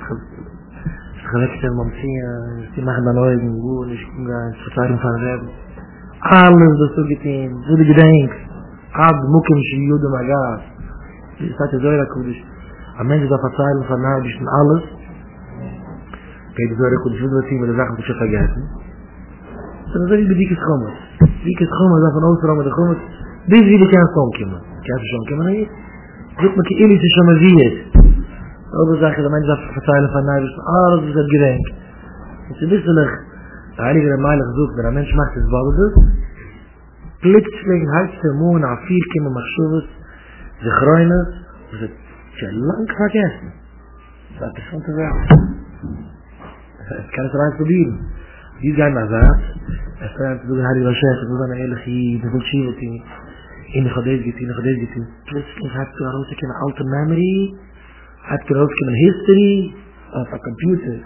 gewechselt man sie, sie machen dann Augen, gut, ich komme gar nicht, Verzeihung von Reben. Alles, was du getehen, so du gedenkst, Ad, Mukim, Shiyudem, Agas, wie es hat ja so erakudisch, ein Mensch ist auf Verzeihung von Nagisch und alles, geht es so erakudisch, wie du was ihm, wenn du Sachen zu vergessen. So das ist wie die Dikes Chomas. Dikes Chomas, davon ausraum, der Chomas, bis wie die kannst du umkommen. Kannst du schon kommen, nicht? Guck mal, die Elis ist schon mal wie jetzt. Over zaken de mensen dat vertellen van mij, dus alles is dat gedenkt. Het is wisselig, de heilige de meilig zoekt, maar een mens maakt het balde. Plitsling, heidste, moen, aan vier kiemen, machschuwes, ze groeien, dus het is lang vergessen. Dat is van te zeggen. Het kan het eruit proberen. Die zijn naar zaad, en vreemd, doe de heilige wel zeggen, doe dan een heilige hier, de volkschielting, in de gedeelgeet, in de gedeelgeet. Plitsling, heidste, waarom ze kennen, alte memory, hat gehört in history auf a computer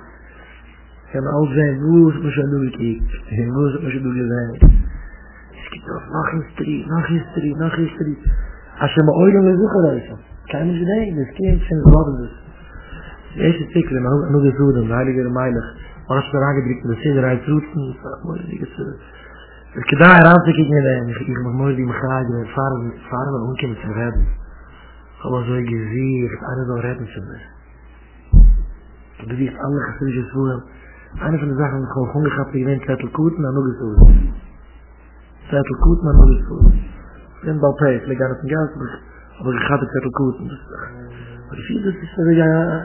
kann auch sein wo es muss er durchgekriegt wo es muss er durchgesehen es gibt auch noch history noch history noch history als er mal oil und er suche reißen kann ich denken das kind sind wortes der erste Zickel man hat nur gesucht und heiliger meilig man hat es mir angedrückt das sind rein truten es geht da heranzukriegen ich muss mal die Mechage fahren und umkommen zu werden aber so ein Gesicht, einer soll retten zu mir. Und du siehst alle Chassidische Zuhren, eine von den Sachen, die ich auch Hunger habe, die gewinnt Zettelkuten an Ugesuhren. Zettelkuten an Ugesuhren. Ich bin Balpäis, ich kann es nicht ganz, aber ich hatte Zettelkuten. Aber ich finde, das ist so, ja,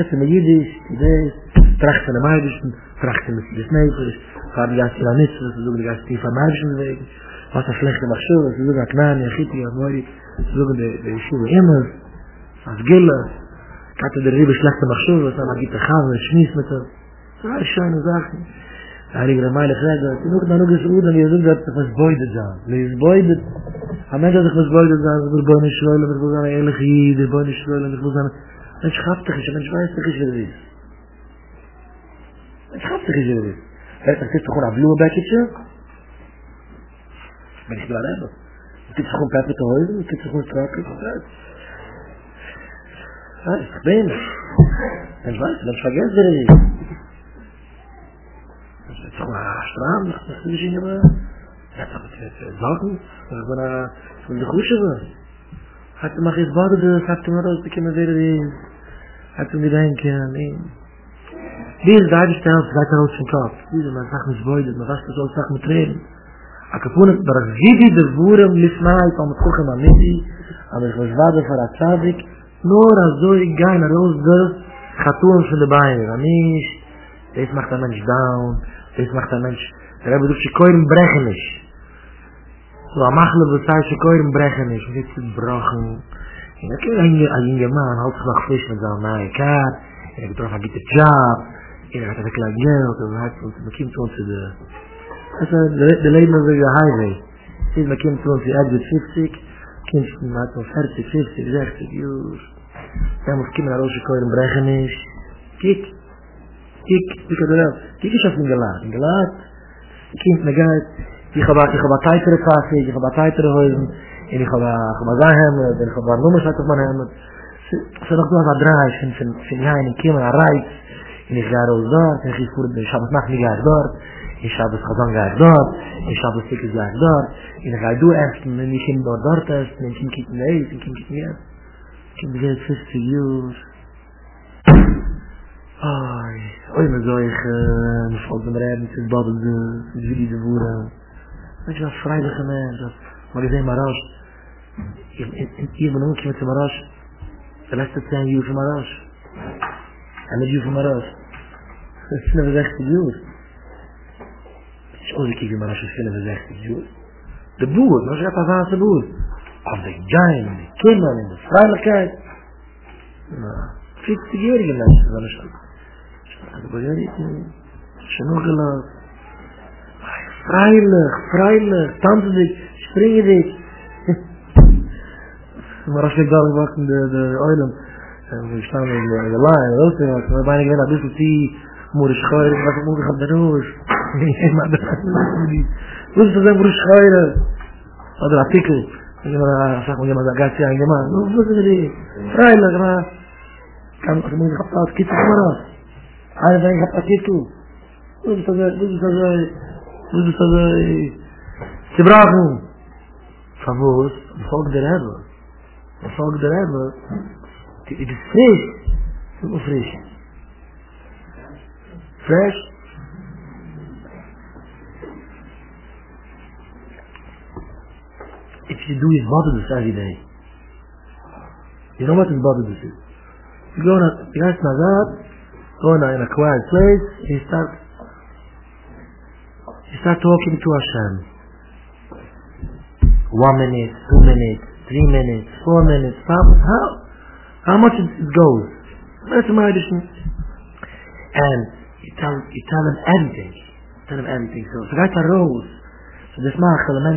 retten wir Jiddisch, Jiddisch, trachten am Eidischen, trachten mit des Mädels, fahren die ganze Lanitze, das ist so die ganze Tiefe am Eidischen Wegen, was das schlechte Machschur, das ist so die Knani, Achiti, Amori, zogen de Yeshiva Immers, als Gilla, hatte der Riebe schlechte Machschur, was dann gibt er Chava, er schmiss mit er. Zwei schöne Sachen. Der Heilige Ramay Lechreger, die nuchten an Uges Udan, die sind selbst auf das Beudet sahen. Die ist Beudet, am Ende hat sich das Beudet sahen, das ist Beudet Schleulen, das ist Beudet Ehrlich Jid, das ist Beudet Schleulen, das ist Beudet Mensch haftig ist, Mensch weiß doch, ich will wissen. Mensch haftig ist, ich will wissen. Vielleicht, das ist doch ein Blumenbäckchen? Wenn ich bleibe. Ik heb gewoon pepper te houden, ik heb gewoon strakken. Ja, dat is toch benig. En wat? Dat is vergeten weer niet. Dat is gewoon een straam, dat is niet zien, maar... Ja, dat is zaken. Maar ik wil de groesje zijn. Had je maar eens baden, dus had je maar eens bekend weer die... Had je me denken, nee. Die is daar gesteld, dat is daar ook zijn kap. Die is maar zaken zwoiden, maar was dat ook zaken treden. הקפונת ברזידי דבורם לפני פמתחוכם המדי המחוזבדה פרצדיק נור הזוי גיין הרוז דרס חתום של בייר המיש דייס מחת המנש דאון דייס מחת המנש תראה בדוק שקוירם ברכניש זו המחלב וצאי שקוירם ברכניש וזה ברוכן ינקל הינגמן הלצח מחפיש מזה מהיקר ינקטרוף הגיט את ג'אב ינקטרוף הגיט את ג'אב ומקים צאון סדר Also, der Leben ist wie der Highway. Sie ist, man kommt zu uns, die Erde ist fünfzig, Kindsten hat man vierzig, fünfzig, sechzig, juh. Da muss kommen, der Rosche Keuren brechen ist. Kiek, kiek, kiek hat er auf. Kiek ist auf den Gelad. Den Gelad, die Kind, der Geist, ich habe eine Teitere Kaffee, ich habe eine Teitere Häusen, اللي خبا خبازاهم اللي خبا نومش هتفمنهم صدقوا هذا دراي شن في النهاية كيما الرايت اللي جاروا دار في خيفور بالشابت نحن جار دار الشابت خزان جار دار الشابت سكز جار دار اللي غادوا أنت من يشين دار دارتس من يشين كتناي من يشين كتنيا كم بجد فيست يوز آي أي مزايخ نفوت بمرأة مثل بعض الجديد بورا مش بس فرايدة كمان بس ما زي مراش يبنون كم تمراش ثلاثة سنين يوفي مراش أنا يوفي مراش السنة بزاخت الجور مش أقول كيف مراش السنة بزاخت الجور دبور مش قطع فعص البور عبد الجاين من الكلمة من الفرايدة كايت فيك تجيري لنا مش بجاري شنو غلط فreilich freilich tanzen dich springen dich maar als ik daar wacht in de de eiland en we staan in de de lijn dat is maar bijna geen dat is die moet is scheuren wat moet gaan doen is nee maar dat is niet dus dat zijn moet scheuren dat artikel je maar zeg maar je maar gaat ja je maar dat is niet freilich maar kan moet je gaat kiet maar aan de gaat kiet dus dat dus dat Wozu ist das? Sie brauchen! Von wo ist? Am Volk der Rebbe. Am Volk der Rebbe. Die ist frisch. Sie ist frisch. Frisch? If you do it, what is this every day? You know what is what is this? You go on, you guys know that, go on in a quiet place, you start You start talking to Hashem. One minute, two minutes, three minutes, four minutes, five minutes. How, how much it goes? That's my addition. And you tell, you tell them everything. You tell them everything. So, so that's a rose. So this makes the man,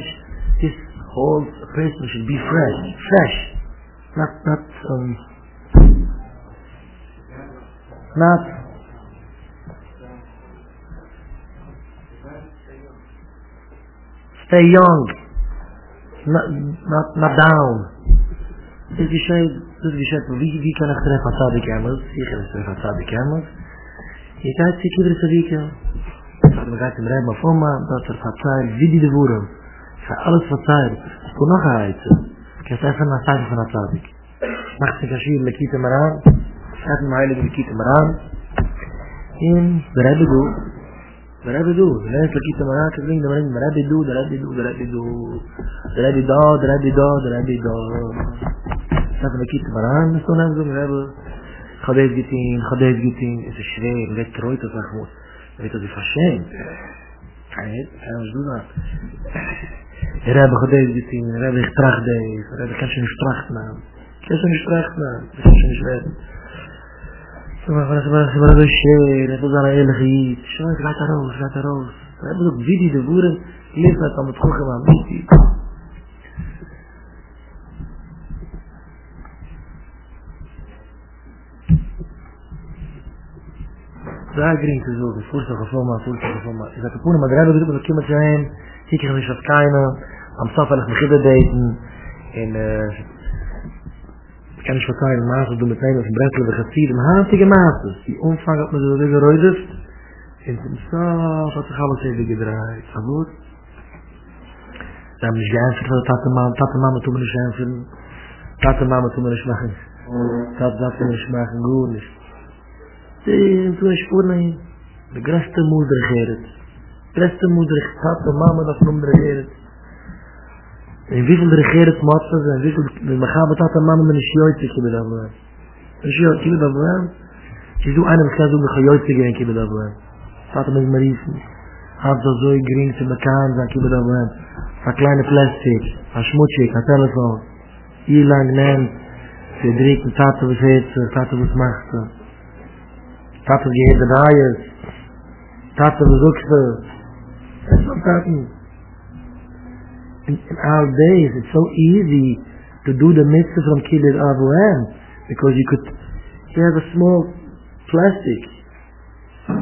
this whole person should be fresh. Fresh. Not, not, um, not, Stay young, not not not down. This is this is wie wie kan ik treffen aan de camera's? Ik kan het treffen aan de camera's. Je gaat zich iedere week. Dan gaat je rijden met oma, dat er fatsoen, wie de woorden. Ga alles fatsoen. Kun nog uit. Kijk even naar zaken van het zaken. Maakt zich hier met kieten maar aan. Gaat maar heilig met kieten maar aan. In bereiden. Rabidu, the last Lakita Marak is doing the ring, Rabidu, the Rabidu, the Rabidu, the Rabidu, the Rabidu, the Rabidu. That's the Lakita Maran, so now the Rabidu. Chadev Gittin, Chadev Gittin, it's a Shrein, let Troy to Zachmut. Let us be Fashem. Right? I don't do that. Rabbi Chadev Gittin, Rabbi Strach Deis, Rabbi Kashin Strach Nam. Kashin Strach Nam, Kashin Strach Nam. So I was like, I'm going to share, I'm going to eat. So I was like, I'm going to get out. So I was like, I'm going to get out. Listen, I'm going to cook my meat. So I agree to do this. First of all, first of all, I said, I'm going to get out of the kitchen. I'm going to get out. I'm going to get out. And... Ik kan niet vertellen, maar ze doen het nemen van Breslau, we gaan zien, maar hartige maatjes. Die omvang op met de ruggen roeiders. En zo, wat zich alles heeft gedraaid. Gaat goed? Ze hebben niet geënferd van de tatemama, tatemama toen we niet geënferd. Tatemama toen we niet maken. Tatemama toen we niet maken, goed niet. Toen is voor mij, de grootste moeder geëerd. De grootste moeder geëerd, tatemama dat noemde geëerd. En wieveel regeert maatjes en wieveel mechaber dat de mannen met een schioitje kunnen hebben. Een schioitje kunnen hebben. Ze doen een mekaar doen met schioitje kunnen hebben. Dat is met marieven. Had dat zo gering te mekaar zijn kunnen hebben. Van kleine plastic, van schmutzig, van telefoon. Hier lang neemt. Ze drinken taten wat heet, taten wat macht. Taten geheerde draaien. Taten wat zoekste. En zo taten. In, in our days, it's so easy to do the mitzvah from Kibbutz Avram because you could, you have a small plastic.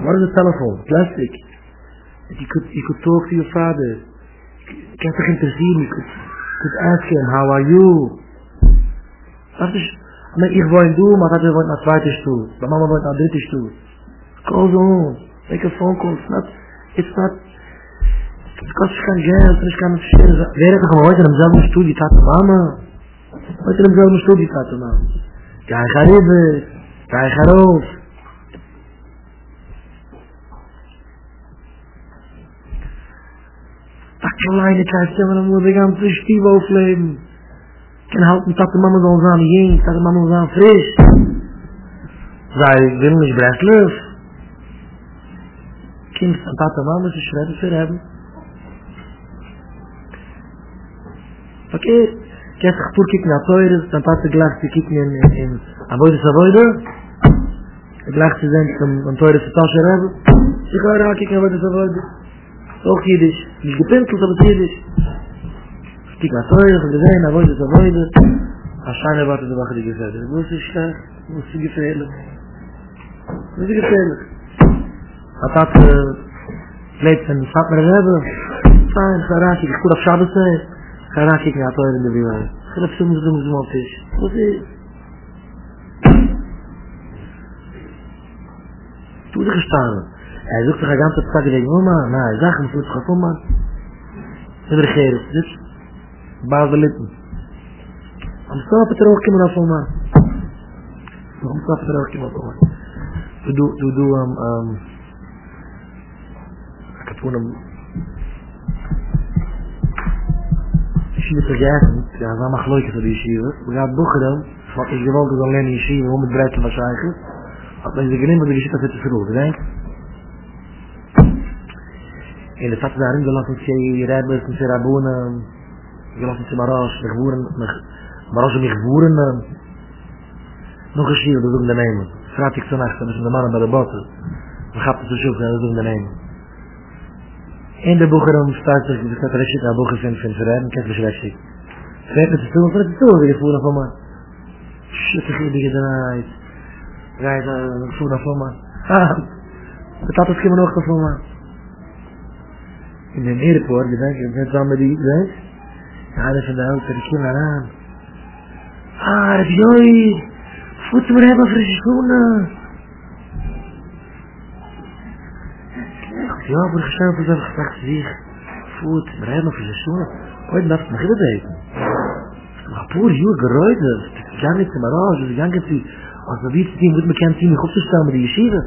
What is a telephone? Plastic. You could, you could talk to your father. You could, you could, Just ask him, how are you? Sag ich, ich wohin du, man hat er wohin nach zweites Stuhl, bei Mama wohin nach drittes Stuhl. Call someone, make a phone call, it's not, it's not, es kostet kein Geld, ich kann es scheren. Wer hat doch heute in demselben Stuhl die Tate Mama? Heute in demselben Stuhl die Tate Mama. Geh ich herüber, geh ich herauf. Das Kleinigkeit kann man nur den ganzen Stief aufleben. Kein halten, Tate Mama soll sein jink, Tate Mama soll sein frisch. Sei, ich bin nicht brechlich. Kind von Tate Mama, sie schreiben für haben. Okay, ich habe Turk kicken auf Teures, dann hat sie gelacht, sie kicken in Aboides Aboide, gelacht sie sind von Teures zu Tasche Rebbe, sie kann auch kicken in Aboides Aboide, auch Jiddisch, nicht gepintelt, aber Jiddisch. Ich kicken auf Teures, ich gesehen, Aboides Aboide, wahrscheinlich wartet der Wache die Gefährde, wo ist sie stark, wo ist sie gefährlich, wo ist sie gefährlich. Hat hat gelebt von Fatmer Rebbe, fein, Saraki, ich kuhle auf Schabes sein, I can't get out of the way. I can't get out of the way. What is it? What is it? Hij zoekt zich de hele tijd en denkt, mama, nou, hij zegt hem, zoet gaat om, man. Hij regeert, dit. Baas de lippen. Om stappen te roken, maar af om, man. Om stappen te roken, maar af om, man. We doen hem, ehm... Ik heb gewoon hem... Yeshiva vergessen, ja, dat mag leuk voor de Yeshiva. We gaan boeken, wat is geweldig dan alleen in Yeshiva, honderd breiten was eigenlijk. Had men zich niet met de Yeshiva zitten verloren, denk ik. En de vatten daarin, gelassen ze Rebels, ze Rabonen, gelassen ze Marash, de geboren, Marash en de geboren. Nog Yeshiva, dat is om te nemen. Vraag ik zo nacht, dat is de mannen bij de botten. We gaan het zo zoeken, dat is om te nemen. In de boeken staat zich de kathedratie naar boeken vindt van verrijden, kijk eens rechtstreeks. Kijk met de stoel, met de stoel, die voeren van me. Schittig, die gedraaid. Rijd, voeren van me. Ah, dat had het geen ochtend van me. In de airport, die denken, net samen die, weet. De handen van de helft, die kiemen aan. Ah, dat joi. Voeten maar hebben voor je schoenen. Ja, aber ich schaue auf das, ich sage sich, Food, wir haben auf diese Schuhe, heute darfst du mich überbeten. Ach, pur, Jür, geräutet, ich gehe nicht zum Arrage, ich gehe nicht zu, als wir wieder ziehen, wird mir kein Team, ich hoffe, ich mit der Yeshiva.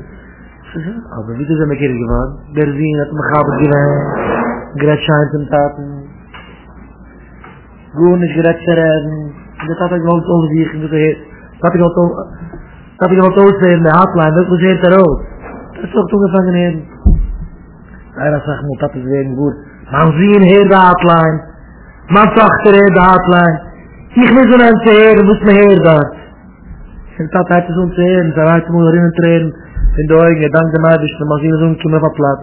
Aber wieder sind wir hier geworden, Berlin hat mich aber gewähnt, gerät scheint im Taten, gut nicht gerät zu reden, das hat er gewollt ohne sich, das hat er gewollt ohne, das hat er gewollt ohne, in der Hotline, das muss er raus. Das ist doch zugefangen werden. Einer sagt mir, das ist wegen gut. Man sieht hier die Hotline. Man sagt hier die Hotline. Ich will so einen zu hören, muss man hier sein. Und das heißt es uns zu hören, das heißt es muss erinnern zu hören. In der Augen, ich danke mir, dass man sieht, dass man kommt auf den Platz.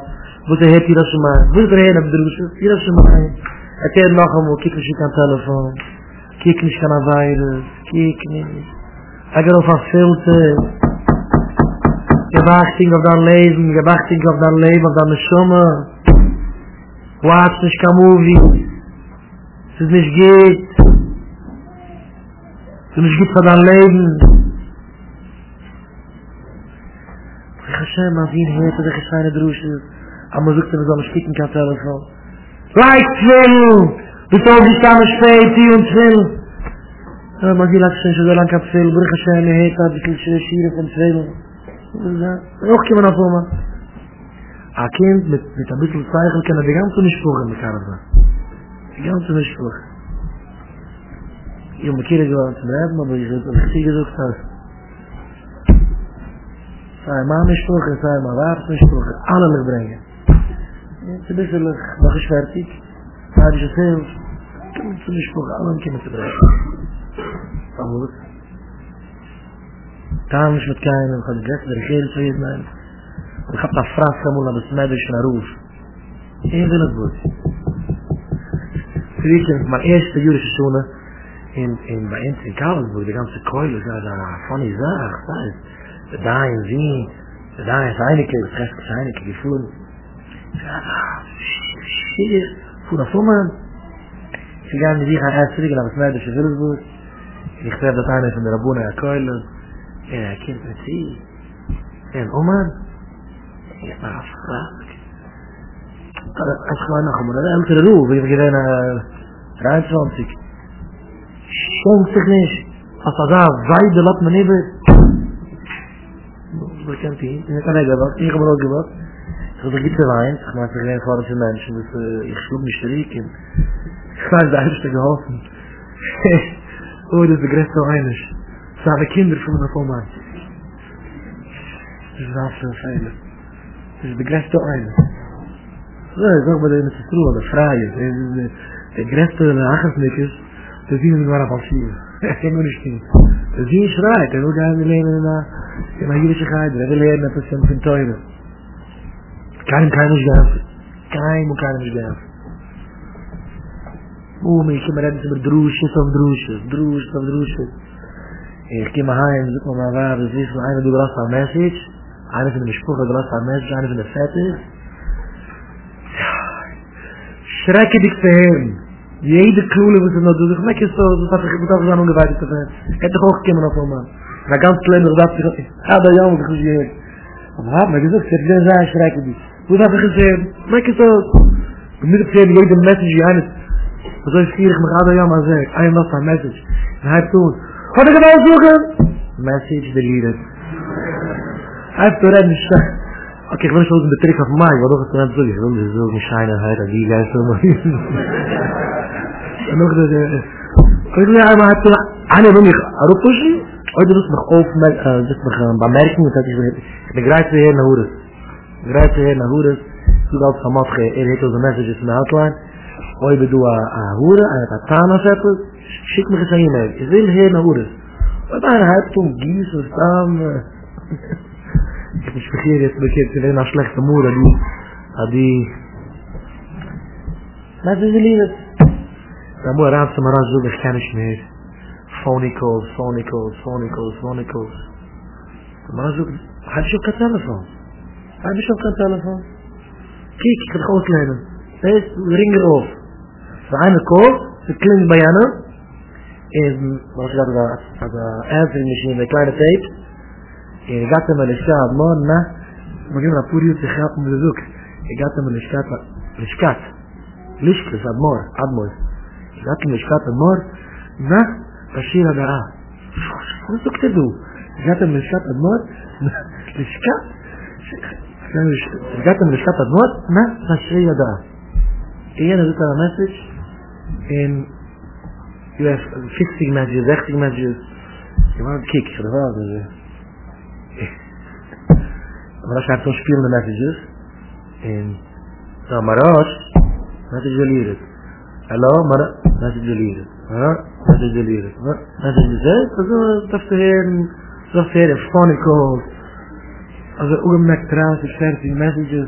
Wo sie hört, hier ist schon mal. Wo ist der Herr, Abdrusche? Hier ist schon mal. Erzähl noch einmal, kiek nicht an Telefon. Kiek nicht an Weide. Kiek nicht. Ich gehe auf ein Filter. Gewachting auf dein Leben, gewachting auf dein Leben, auf deine Schumme. Watch nicht kein Movie. Es ist nicht geht. Es ist nicht geht für dein Leben. Ich Hashem, man sieht hier, dass ich keine Drusche. Aber man sucht, dass man sich kicken kann, Telefon. Like Twill! Du sollst dich damit spät, die und Twill. Aber man sieht, dass ich so lange kann Twill. Ich Hashem, man hört, dass ich die Schiere von Twill. Nog kiemen af oma. A kind met een beetje zeichel kan de ganze mispogen met elkaar zijn. De ganze mispogen. Je moet keren gewoon te blijven, maar je zult het niet gezocht hebben. Zij maar mispogen, zij maar waard mispogen, allemaal brengen. Het is wisselig, nog eens fertig. Maar je zult het mispogen, allemaal kunnen te brengen. Allemaal. Daar is met keinem, gaat het lessen, de regering zou je het nemen. Ik heb dat vraag gemoed naar de smijdisch naar roef. Eén wil het woord. Toen ik in mijn eerste jurische schoenen, bij ons in Karlsburg, de ganze koeilen, zei daar, funny zaag, zei het. Daar in Wien, daar in Zeineke, de Freske Zeineke, die voelen. Zei daar, shit, voel dat voor me. في جانب دي عن أسرق لما سمعت شو بيلبس يختار ده تاني في ربنا يا كارلوس يا كين بسي يا عمر يا عفراك أنا أشلون أخبر أنا أنت رلو بيجي لنا رأيت شانسك شانسك ليش أصدق زايد لط مني ب بركنتي أنا كنا جبات إيه كمرات جبات so da gibt es eins, ich meine, es sind einfache Menschen, das, äh, ich schlug mich zurück und ich weiß, der Einste geholfen. Oh, das ist der größte Einisch. Das sind alle Kinder von meiner Oma. Das ist absolut fein. Das ist der größte Einisch. So, ich sag mal, der ist der Truhe, der Freie, der größte, der Achasnick ist, der sieht nicht mehr auf Altschiebe. Ich kann nur nicht stehen. Der sieht schreit, er will gar nicht leben in einer jüdischen Heide, er will leben etwas von Teure. Keinem, keinem ist geholfen. Keinem und keinem ist geholfen. Oh, ich kann mir reden über Drusches auf Drusches, Drusches auf Drusches. Ich gehe mal heim, suche mal mal wahr, das ist von einer, du gelassen ein Message, einer von der Bespuche, du gelassen ein Message, einer von der Fette. Schrecke dich zu hören. Jede Klule, was er noch tut, ich merke es so, das hat sich mit auf seiner Ungeweiht zu werden. Hätte ich auch gekommen auf einmal. Na ganz klein, ich dachte, ah, da jammer, ich muss gehört. Aber hab mir gesagt, ich werde sagen, schrecke dich. Wo darf ich es sehen? Merke es aus. Und mir erzählen, jede Message, Johannes. Was soll ich hier, ich mache Adel Yama sagen. Ein was ein Message. Ein halb Ton. Kann ich genau suchen? Message deleted. Halb Ton reden, ich sage. Okay, ich will nicht aus dem Betrieb auf Mai, weil doch ist dann so, ich will nicht so eine Scheinheit, an die Geist, aber ich will nicht einmal halb Ton. Einer will mich anrufen. Heute muss mich aufmerken, dass mich bemerken, dass ich Ich begreife hier nach Hures. Ich begreife hier nach Hures. Ich glaube, Samadke, er hat unsere Messages in der Hotline. Heute bin ich an Hure, an der Tatana-Seppel. Schick mich jetzt an E-Mail. Ich will hier nach Hures. Und eine halbe Stunde gieß und dann... Ich spreche jetzt bekehrt, ich will nach schlechten Mure, die... die... Das ist die Liebe. Da muss er abends mal raussuchen, ich kann nicht mehr. Phonicals, Phonicals, Phonicals, Phonicals. Mal suchen. Hij heeft geen telefoon. Hij heeft geen telefoon. Kijk, ik ga het uitleiden. Hij is een ringer op. Ze hebben een koop, ze klinkt bij hen. En, wat ik had aan de answering-machine, een kleine tape. En ik had hem aan de schaap, man, na. Maar ik heb een poeder, ze gaat om de zoek. Ik had hem aan de schaap, de schaap. Lichtjes, ad moor, ad moor. Ik had hem aan de schaap, ad moor. Na, Rashira da'a. Wat is ook te doen? Ik had hem aan de schaap, ad moor. לשקט? הגעתם לשקט אדמות? מה? נשרי ידעה. איין הזאת על המסג' you have fifty matches, sixty matches. You want to kick, for the world. אבל יש ארצון שפילנד messages. מראש, message deleted. Hello, message deleted. message deleted. message deleted. אז זה תפתהן So fair and funny calls. As an ungemerkt raus, ich send die messages.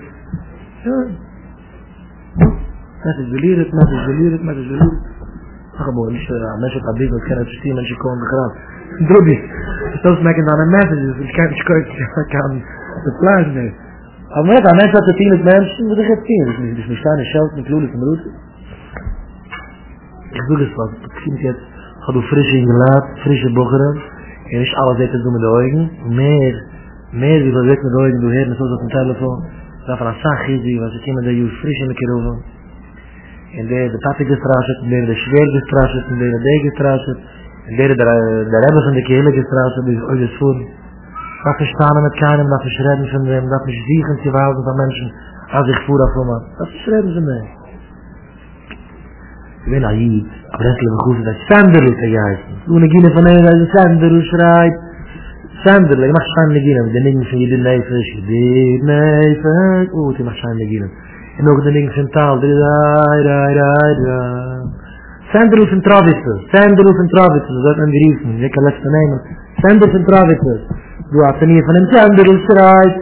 Sure. Message deleted, message deleted, message deleted. Ach, aber ich habe ein Mensch abbiegen und kann ein System, Mensch kommen begraben. Drubi, ich soll es merken an den messages, ich kann nicht kurz, ich kann das Plan nehmen. Aber wenn ein Mensch hat zu viel mit Menschen, würde ich jetzt viel. Ich mich da nicht schelt mit Lulis und Lulis. Ich suche es was, das Kind jetzt, hat du frische Ingelat, frische Bocheren. Er ist alles etwas mit den Augen, mehr, mehr wie was etwas mit den Augen, du hörst uns auf dem Telefon, da von der Sache ist, was ist jemand, der just frisch in der Kirche, in der der Papi gestrascht, in der der Schwer gestrascht, in der der gestrascht, in der der Rebbe von der Kirche gestrascht, die euch das vor, darf ich stehen mit keinem, darf ich reden von dem, darf ich siegen zu Hause von Menschen, als ich vor auf einmal, darf ich reden von mir. Ich bin naiv, aber das ist ein Kuss, das Sanderl zu geheißen. Ohne Gine von einer, das Sanderl schreit. Sanderl, ich mach schein mit Gine, den Ding von jedem Neifers, jedem Neifers, oh, ich mach schein mit Gine. Und auch den Ding von Tal, drei, drei, drei, drei. Sanderl von Travitzer, Sanderl von Travitzer, das hat man geriefen, ich kann letzte nehmen. Sanderl von Travitzer, du hast den hier von dem Sanderl schreit,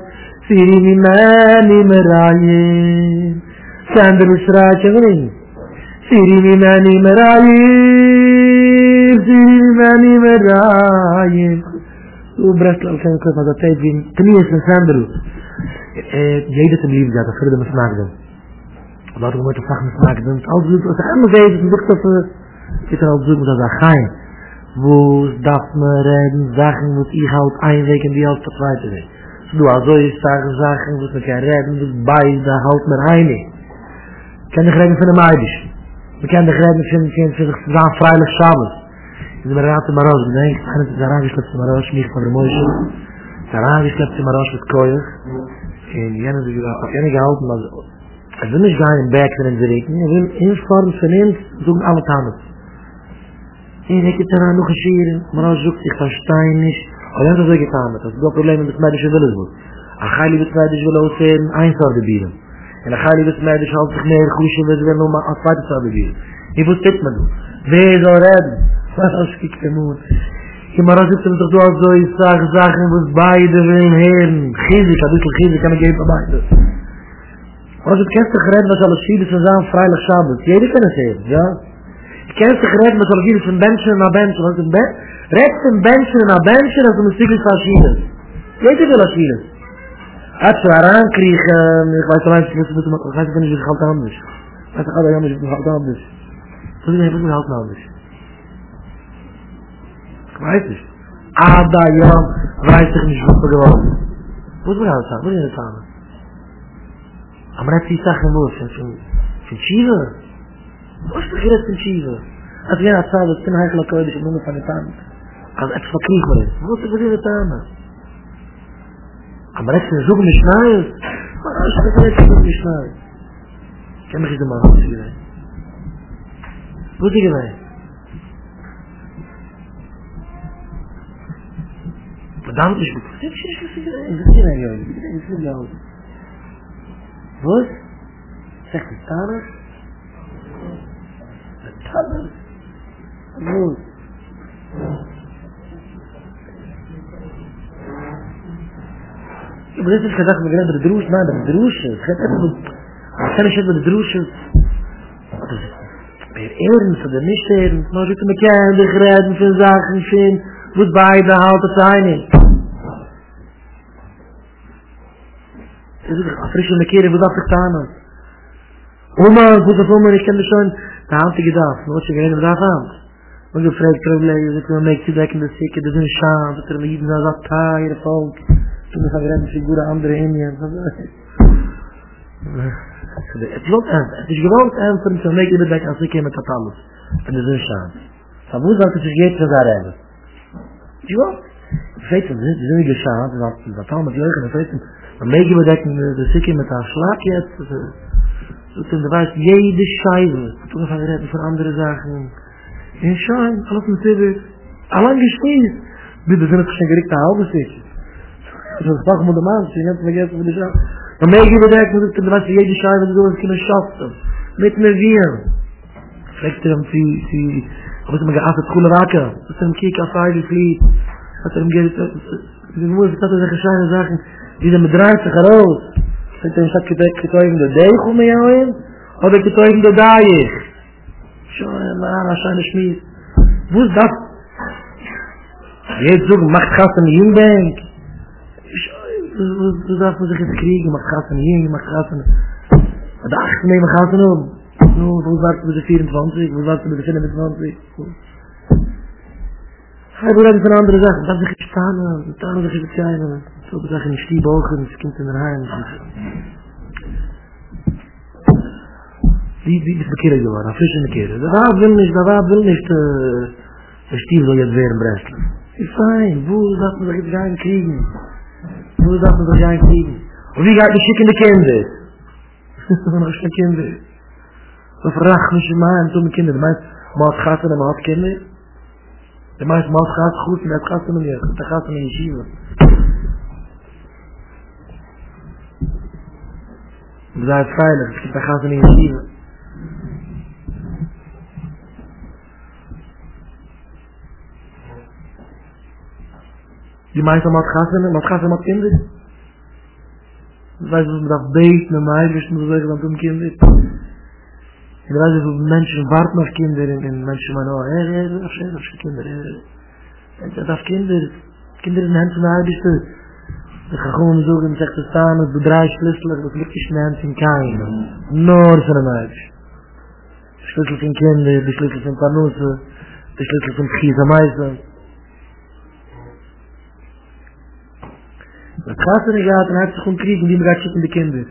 Siri, ni mehr, ni mehr, rein. Sanderl schreit, ich will Siri mani merayim, Siri mani merayim. Du Breslau kann ich kurz mal das Zeit geben. Knie ist ein Sanderl. Jeder zum Lieben gehabt, das würde man es mag dann. Daarom moet je zaken maken. Dan is alles goed. Als je helemaal weet, dan zegt dat we... Ik kan altijd zoeken dat we gaan. Woes, dat me redden, zaken moet ik houd één week en die houdt de tweede week. Ze doen al zo je zaken, zaken moet ik gaan redden, dus bij, daar houdt me één week. Ik kan de redden van de meidjes. Ik kan de redden van de twintig twintig vrijdag samen. In de raad de maroos, ik denk, ik ga niet naar de raad de maroos, niet van de mooie. De raad de maroos met koeien. En jenen die gehouden, maar ik wil niet gaan in bek en in de rekening. Ik wil instormen van hem, zoeken alle tanden. En ik heb daarna nog een scheren, maar als zoekt, ik ga stein niet. Oh ja, dat is ook het aan met. Dat is wel een probleem met mij, dus je wil het goed. En ga je met mij, dus je wil ook een eindstorde bieden. En dan ga je met mij, dus je altijd meer goed, je wil het nog maar een tweede storde bieden. Je moet dit maar doen. Wees al redden. Maar als ik het moet. Maar als ik het toch wel zo is, zagen, zagen, we beide willen heren. Geestig, dat is wel geestig, kan ik even beide. Maar als ik het kerst gered was, alle vier zijn samen vrijdag samen. Jullie kunnen het heren, ja? Ik heb het gered met alle vier zijn benchen naar benchen. Als een ben, recht een benchen naar benchen, als een stukje van China. Weet je wel als China? Als we haar aankriegen, ik weet alleen, ik moet het gaan doen, ik ga het anders. Ik ga het anders, ik ga het anders. Toen ik het gaat anders. Ich weiß nicht. Ada, ja, weiß ich nicht, was wir geworden sind. Wo ist mir alles an? Wo ist mir das an? Aber jetzt die Sachen los. Von Schiewe? Wo ist mir das von Schiewe? Als wir das sagen, das sind eigentlich Leute, die nur von der Tante. Also etwas verkriegen wir jetzt. Wo ist mir das an? Aber jetzt sind wir so nicht schnell. Ich bin jetzt so nicht schnell. Ich kann mich nicht mal ausführen. Wo ist die Geweih? Verdammt nicht gut. Ich hab nicht gesehen. Ich bin ja nicht. Ich bin nicht gut. Was? Sagt die Tana? Die Tana? Gut. Ich bin nicht gesagt, wir gehen mit der Drusche. Nein, mit der Drusche. Ich hätte etwas... Ich kann nicht mit der Drusche... Wir ehren es oder nicht ehren. Man sollte mich kennen, wir reden von Sachen, von... Wo beide halten sein ist. Das ist doch frisch in der Kirche, wo das getan hat. Oma, wo das Oma, ich kenne schon, da haben sie gedacht, wo sie geredet haben. Und du fragst Probleme, wie man merkt, sie decken das Sieke, das ist ein Scham, das ist ein Lieben, das ist ein Tag, ihr Volk. Du musst geredet, sie gute andere Indien. Es lohnt an, es ist gewollt an, wenn sie merkt, ihr decken, als sie kämen, das hat alles. Und das ist ein Scham. Aber wo sagt es, ich gehe zu sein? Ja, ich weiß, das ist nicht geschah, das ist auch mit Leugen, das heißt, man möge bedecken, das ist mit einem Schlag jetzt, so sind wir weiß, jede Scheibe, tun wir verreden von anderen Sachen, in Schein, alles mit Zivir, allein gesteht, bitte sind es schon gericht, der halbe Sicht, das ist doch mal der Mann, ich habe vergessen, wie die Scheibe, man möge bedecken, das ist weiß, jede Scheibe, so ist keine Schaffung, mit mir wir, vielleicht haben sie, sie, aber man geafft coole Rake, das sind Kick auf Heidi Fleet, hat er mir die Mutter gesagt, das ist eine Sache, die der Medrash heraus, sind dann sagt gedeckt getäuben der Deich um mir hin, oder getäuben der Deich. Schon mal schon schmied. Wo ist das? Jetzt so macht Kassen in Bank. Du darfst sich jetzt kriegen, macht Kassen hier, macht Kassen. Da acht nehmen Kassen um. Nu, wo warst du mit der vierundzwanzig? Wo warst du mit der vierundzwanzig? Hij wil hebben van andere zaken. Dat is een stalen, een stalen, dat is een kleine. Zo bedacht in de stiebogen, het kind in haar heim. Die is verkeerd geworden, dat is een keer. De waard wil niet, de waard wil niet de stieboel je het weer in Breslau. Is fijn, hoe dacht men dat je geen kriegen? Hoe dacht men dat je geen kriegen? Wie gaat de schick in de kinder? Dat is een kinder. We vragen ons maar en toen kinderen. De meest maat gaat en de maat kinderen. De meest maat gaat goed en het gaat ze niet. Het gaat ze niet schieven. We zijn veilig, dus het gaat ze niet schieven. Die meest maat gaat en maat gaat en maat kinderen. We zijn dat beet met mij, dus we zeggen dat toen kinderen. En dan weet je hoe mensen warten op kinderen en mensen maar nou, hé, hé, hé, hé, hé, kinderen, hé, hé. En dat kinderen, kinderen in de hand van de huidste, Ik ga gewoon zoeken, ik zeg te staan, het bedrijf schlüsselig, dat ligt je mens in kein. Noor zijn een huis. De schlüssel van kinderen, de schlüssel van panozen, de schlüssel van gies en meisjes. Dat gaat er niet uit en hij heeft zich gewoon kriegen, die bereikt zitten de kinderen.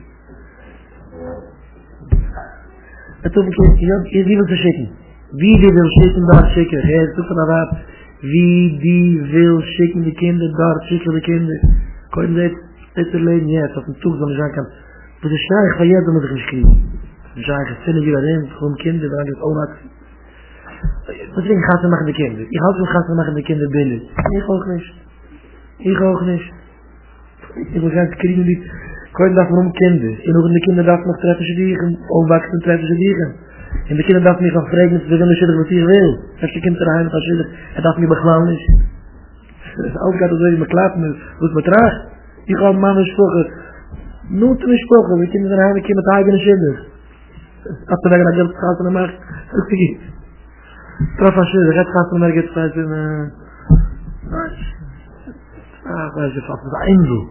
Het hoeft niet, je ziet wat ze schikken. Wie die wil schikken, daar schikken. Hij is toch van dat. Wie die wil schikken de kinderen, daar schikken de kinderen. Koin dit, dit alleen niet, dat een toek dan zijn kan. Voor de schaar ga jij dan met de geschiedenis. We zijn gezinnen hier alleen, gewoon kinderen, dan is ook wat. Misschien gaat ze maar de kinderen. Ik houd van gaat ze maar de kinderen binnen. Ik ook niet. Ik ook niet. Ik wil graag de kriegen niet. Koin dat waarom kinderen. En ook in de kinderdag nog treffen ze dieren, opwachsen treffen ze dieren. En de kinderen dacht niet van vreemd, we willen zitten wat hier wil. Als de kind erheim gaat zitten, het dacht niet begaan is. Als gaat het weer met klaar moet het me traag. Ik ga mannen spoken. Nooit meer spoken, we kunnen er eigenlijk een keer met eigen zinnen. Als we naar geld gaan, dan mag ik. Traf als je gaat, gaat naar geld gaat en. Ah, waar is je vast met Engel?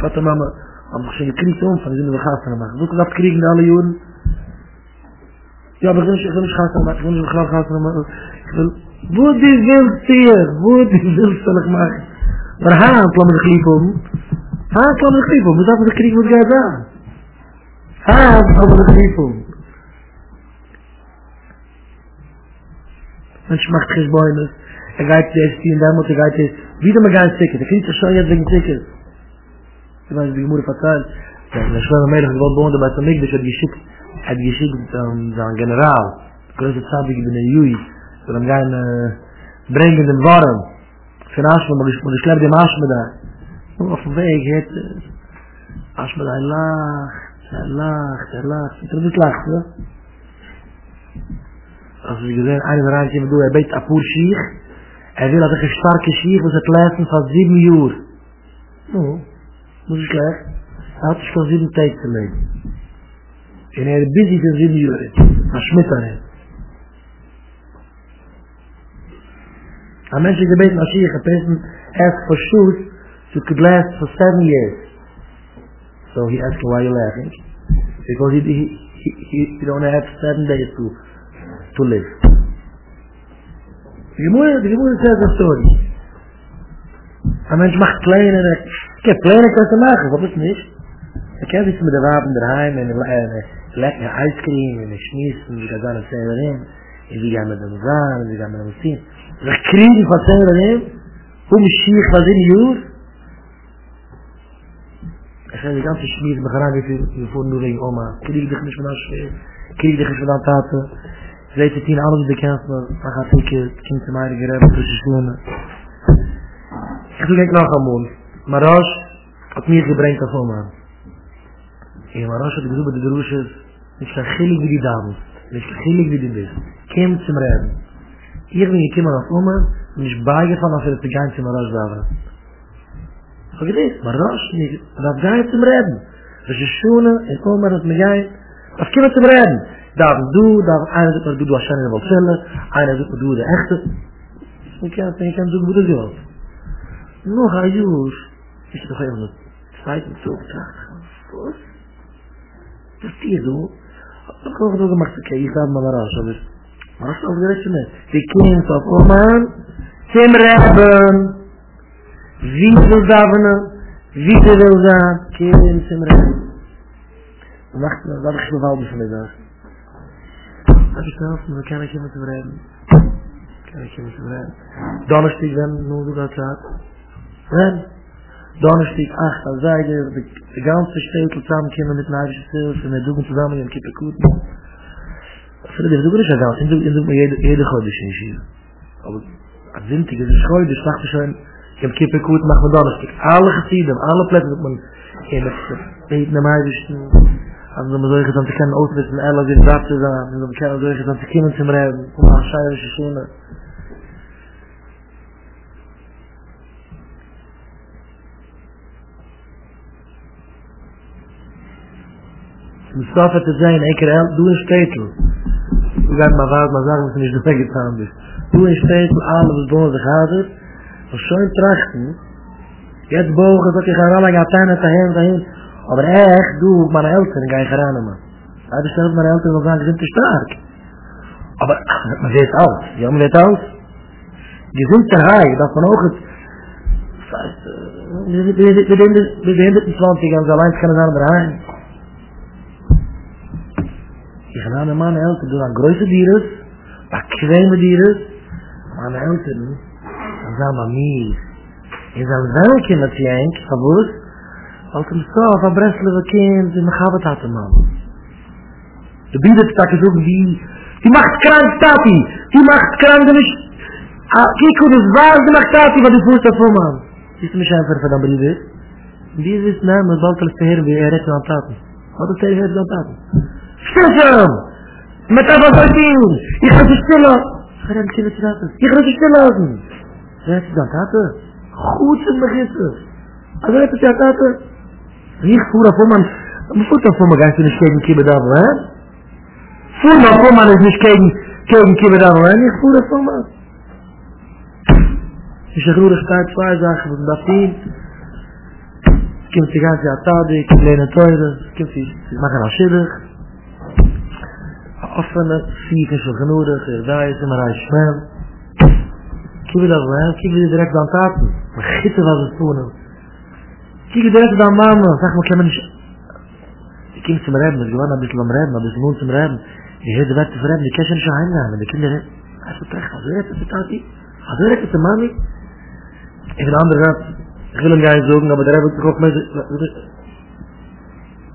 Wat de mama, maar misschien je klinkt om van, we gaan naar maken. Hoe kan dat kriegen alle jaren? Ja, maar ik wil niet gaan naar maken, ik wil niet gaan naar maken. Wo die willst hier, wo die willst zal ik maken. Maar haan kwam er griep om. Haan kwam er griep om, dus af en de krieg moet jij daar. Haan kwam er griep om. Mensch macht geen boeien, er gaat deze tien, daar moet er gaat deze. Wie dan maar gaan stikken, de kind is zo, je hebt geen stikken. Ik weet niet, die moeder vertelt. De schwere meiddag die wat behoorde bij Tamikdus, had geschikt, had geschikt aan generaal. De grote tzabik ben een jui. So I'm going to bring in the warm. From Ashma, but I slept in Ashma there. Oh, off the way, he had... Ashma, he lacht, he lacht, he lacht. He didn't lacht, no? As we said, one of the guys came to do, he beit Apur Sheikh. He will have a stark Sheikh, was it last for seven years. No, was it last? He had just for seven days to live. And he was busy for seven years. Ashma, a man is gebeten as a person has for shoes to last for seven years. So he asked why you're laughing. Because he, he, he, he, he don't have seven days to to live. The Gemara tells a story. A man macht kleine, ik heb kleine kan te maken, wat is niet? Ik heb iets met de wapen erheim en lekker ijscream en schmissen en die gaan het zijn erin. En die gaan met hem zaan en die gaan met hem zien. Ze kriegen van zijn alleen, hoe misschien van zijn uur. Ik zei, die ganse schmier, maar graag even de voornoering, oma. Krieg dich niet van haar schreef, krieg dich niet van haar taten. Ze weten tien alles bekend, maar dan gaat ik het kind te mij gereden tussen schoenen. Ik doe denk nog aan mooi. Marash had meer gebrengt als oma. En Marash had gezoek bij de droesjes, ik ga gillig wie die dames, ik ga gillig wie die best. Kim te rijden. Hier ben je kinder als oma, en is bijgevallen als je het begint in Marash daarvan. Zo gedeeld, Marash, dat ga je te redden. Dus je schoenen, en oma, dat me jij, dat kan je te redden. Daarom doe, daarom een doet maar doe, als je het wil zullen, een doet maar doe, de echte. Ik kan het, ik kan het doen, hoe dat nog een uur, is het nog even een tijd om zo te gaan. Wat? Dat zie je zo. Dat kan ik ook gemaakt, oké, je staat maar Marash, maar als je overgerecht bent, die kind van Oman, Tim Reben, wie wil davenen, wie wil zijn, kind Tim Reben. Dan dacht ik, dat is geval van mij daar. Dat is zelfs, maar dan kan ik iemand verrijden. Kan ik iemand verrijden. Donnerstig ben, nu doe dat raad. Ben, donnerstig acht, als zij de ganse stetel samenkomen met Nijische Sils en met Doegen samen en Kippekoet. Frede, du bist ja da, in dem in dem jede jede heute schön hier. Aber adventige scheu, das macht schön, ich hab Kippe gut macht man alles. Alle gesehen, alle Plätze mit man in mit normal ist. Also man soll gesagt kann aus mit alle den Platz da, mit dem Kerl durch das Kinder zum Reden, um Scheiße schön. Mustafa te zijn, ik herhaal, doe een stetel. Ik ga maar vaak maar zeggen, dat je niet de weg gegaan bent. Doe een stetel aan, dat het donderdag gaat. Als je een trachten, Jetzt bogen dat ik ga alle gaten het heen heen. Aber echt, doe ik mijn eltern, ik ga je geraden man. Hij bestelt mijn eltern op zijn gezin te sterk. Aber man weet alles, ja man weet alles. Gezin ter haai, dat man ook het... We zijn dit in twintig en zo alleen gaan naar de haai. Ik ga naar mijn eltern doen aan grote dieren, aan kleine dieren. Mijn eltern, dan zijn we meer. Je zal welke met je eind, verwoest, als een stof aan Breslauwe kind in de gaven had een man. De biedenstak is ook die, die macht krank Tati, die macht krank de mis... Kijk hoe de zwaar de macht Tati wat de voert daarvoor man. Is de mischaam verder dan brieven? Die is naam met Walter Steher bij Eretto aan Tati. Wat is Eretto aan Tati? Stil zijn! Met Abbasatin! Je gaat je stil laten! Ga je stil laten? Je gaat je stil laten! Eretto aan Tati? Goed zijn begissen. Als je het gaat laten. Hier voer daarvoor man. Voer daarvoor man. Ga je niet kijken kiemen daarvoor hè. Voer daarvoor man is niet kijken kiemen daarvoor hè. Hier voer daarvoor man. Als je groerig staat. Zwaar zagen. Wat dat niet. Kiemt die gaten aan tadig. Kiemt die lenen teuren. Kiemt die. Die maken al schillig. Offene. Vier is wel genoeg. Daar is hem maar hij schmel. Kijk je daarvoor hè. Kijk je direct aan taten. Maar gitte was het toen. Kijk direct aan mama. Zeg maar, ik heb me niet... Ik ging te redden. Ik was een beetje aan redden. Dus ik moest hem redden. Die hele werd te redden. Die kan je niet aan hem. De kinderen... Hij is terecht. Als werkt het, Tati. Als werkt het, mami. Ik ben andere raad. Ik wil hem gaan zoeken. Maar daar heb ik toch ook mee...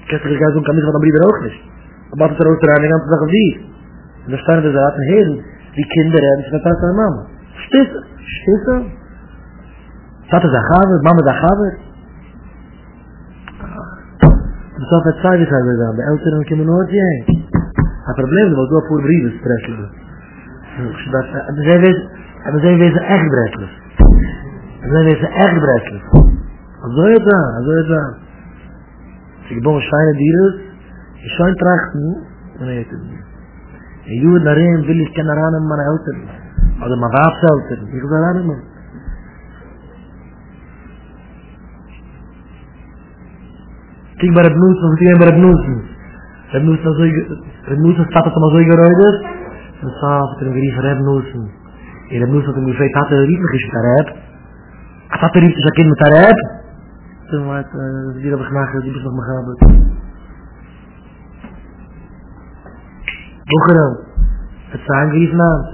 Ik heb toch gaan zoeken. Kan niet wat aan brieven ook niet. Dan maakt het er ook te redden. En dan zeggen die. En dan staan er dus uit een heren. Die kinderen. En ze gaan thuis aan mama. Stissen. Stissen. Tata is achaber, mama is achaber. Dus dat het zagen zijn we dan, de eltern komen nooit heen. Het probleem was dat voor brieven spreken. En we zijn wezen echt brekkelijk. We zijn wezen echt brekkelijk. Wat zou je dan, wat zou je dan? Als ik boven schijnen dieren, je schijnt trachten, dan heet het niet. En jullie daarin wil ik kennen aan mijn eltern. Of mijn waapse eltern, ik wil aan hem. Ik ben Rebnusen, ik ben Rebnusen. Rebnusen staat het allemaal zo geruiderd. En s'avonds had ik hem geriefen Rebnusen. En Rebnusen had hem gevraagd, had hij een riefig is met haar heb? Had hij een riefig is met haar heb? Toen was het, die hebben gemaakt, die best nog maar gehaald. Boegeren, het is aangeriefen aan.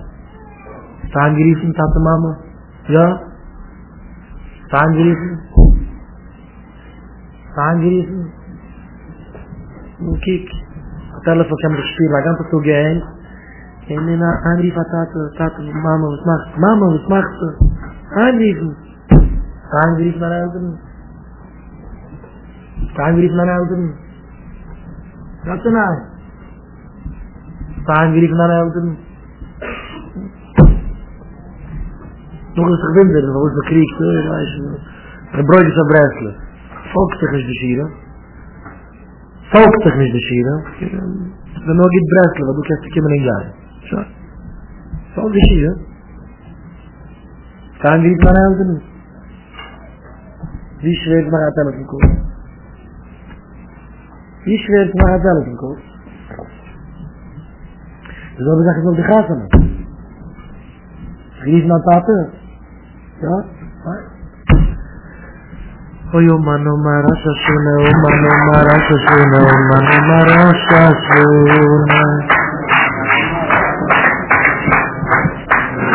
Het is aangeriefen, tante mama. Ja? Het is aangeriefen. Het is aangeriefen. Kijk, het telefoon kan me gespierd, maar ik heb het zo geëind. En in haar aanrief had taten, taten, mama, wat maakt ze? Mama, wat maakt ze? Aangriefen. Aangriefen naar eltern. Aangriefen naar eltern. Gaat ze naar? Aangriefen naar eltern. Nog eens te vinden, dat was de krieg, hè, weet je. De brood is aan Breslau. Volkstig is de schieren. Volkstechnisch beschieden. Dan nog iets Breslau, wat ik heb te komen in Garen. Zo. Volk beschieden. Kan je niet naar helpen niet. Wie schreef maar aan telefonkoop? Wie schreef maar aan telefonkoop? Dus dat betekent wel de gaten. Schreef naar taten. Ja? Ja? Oyo mano marasa suna, o mano marasa suna, o mano marasa suna.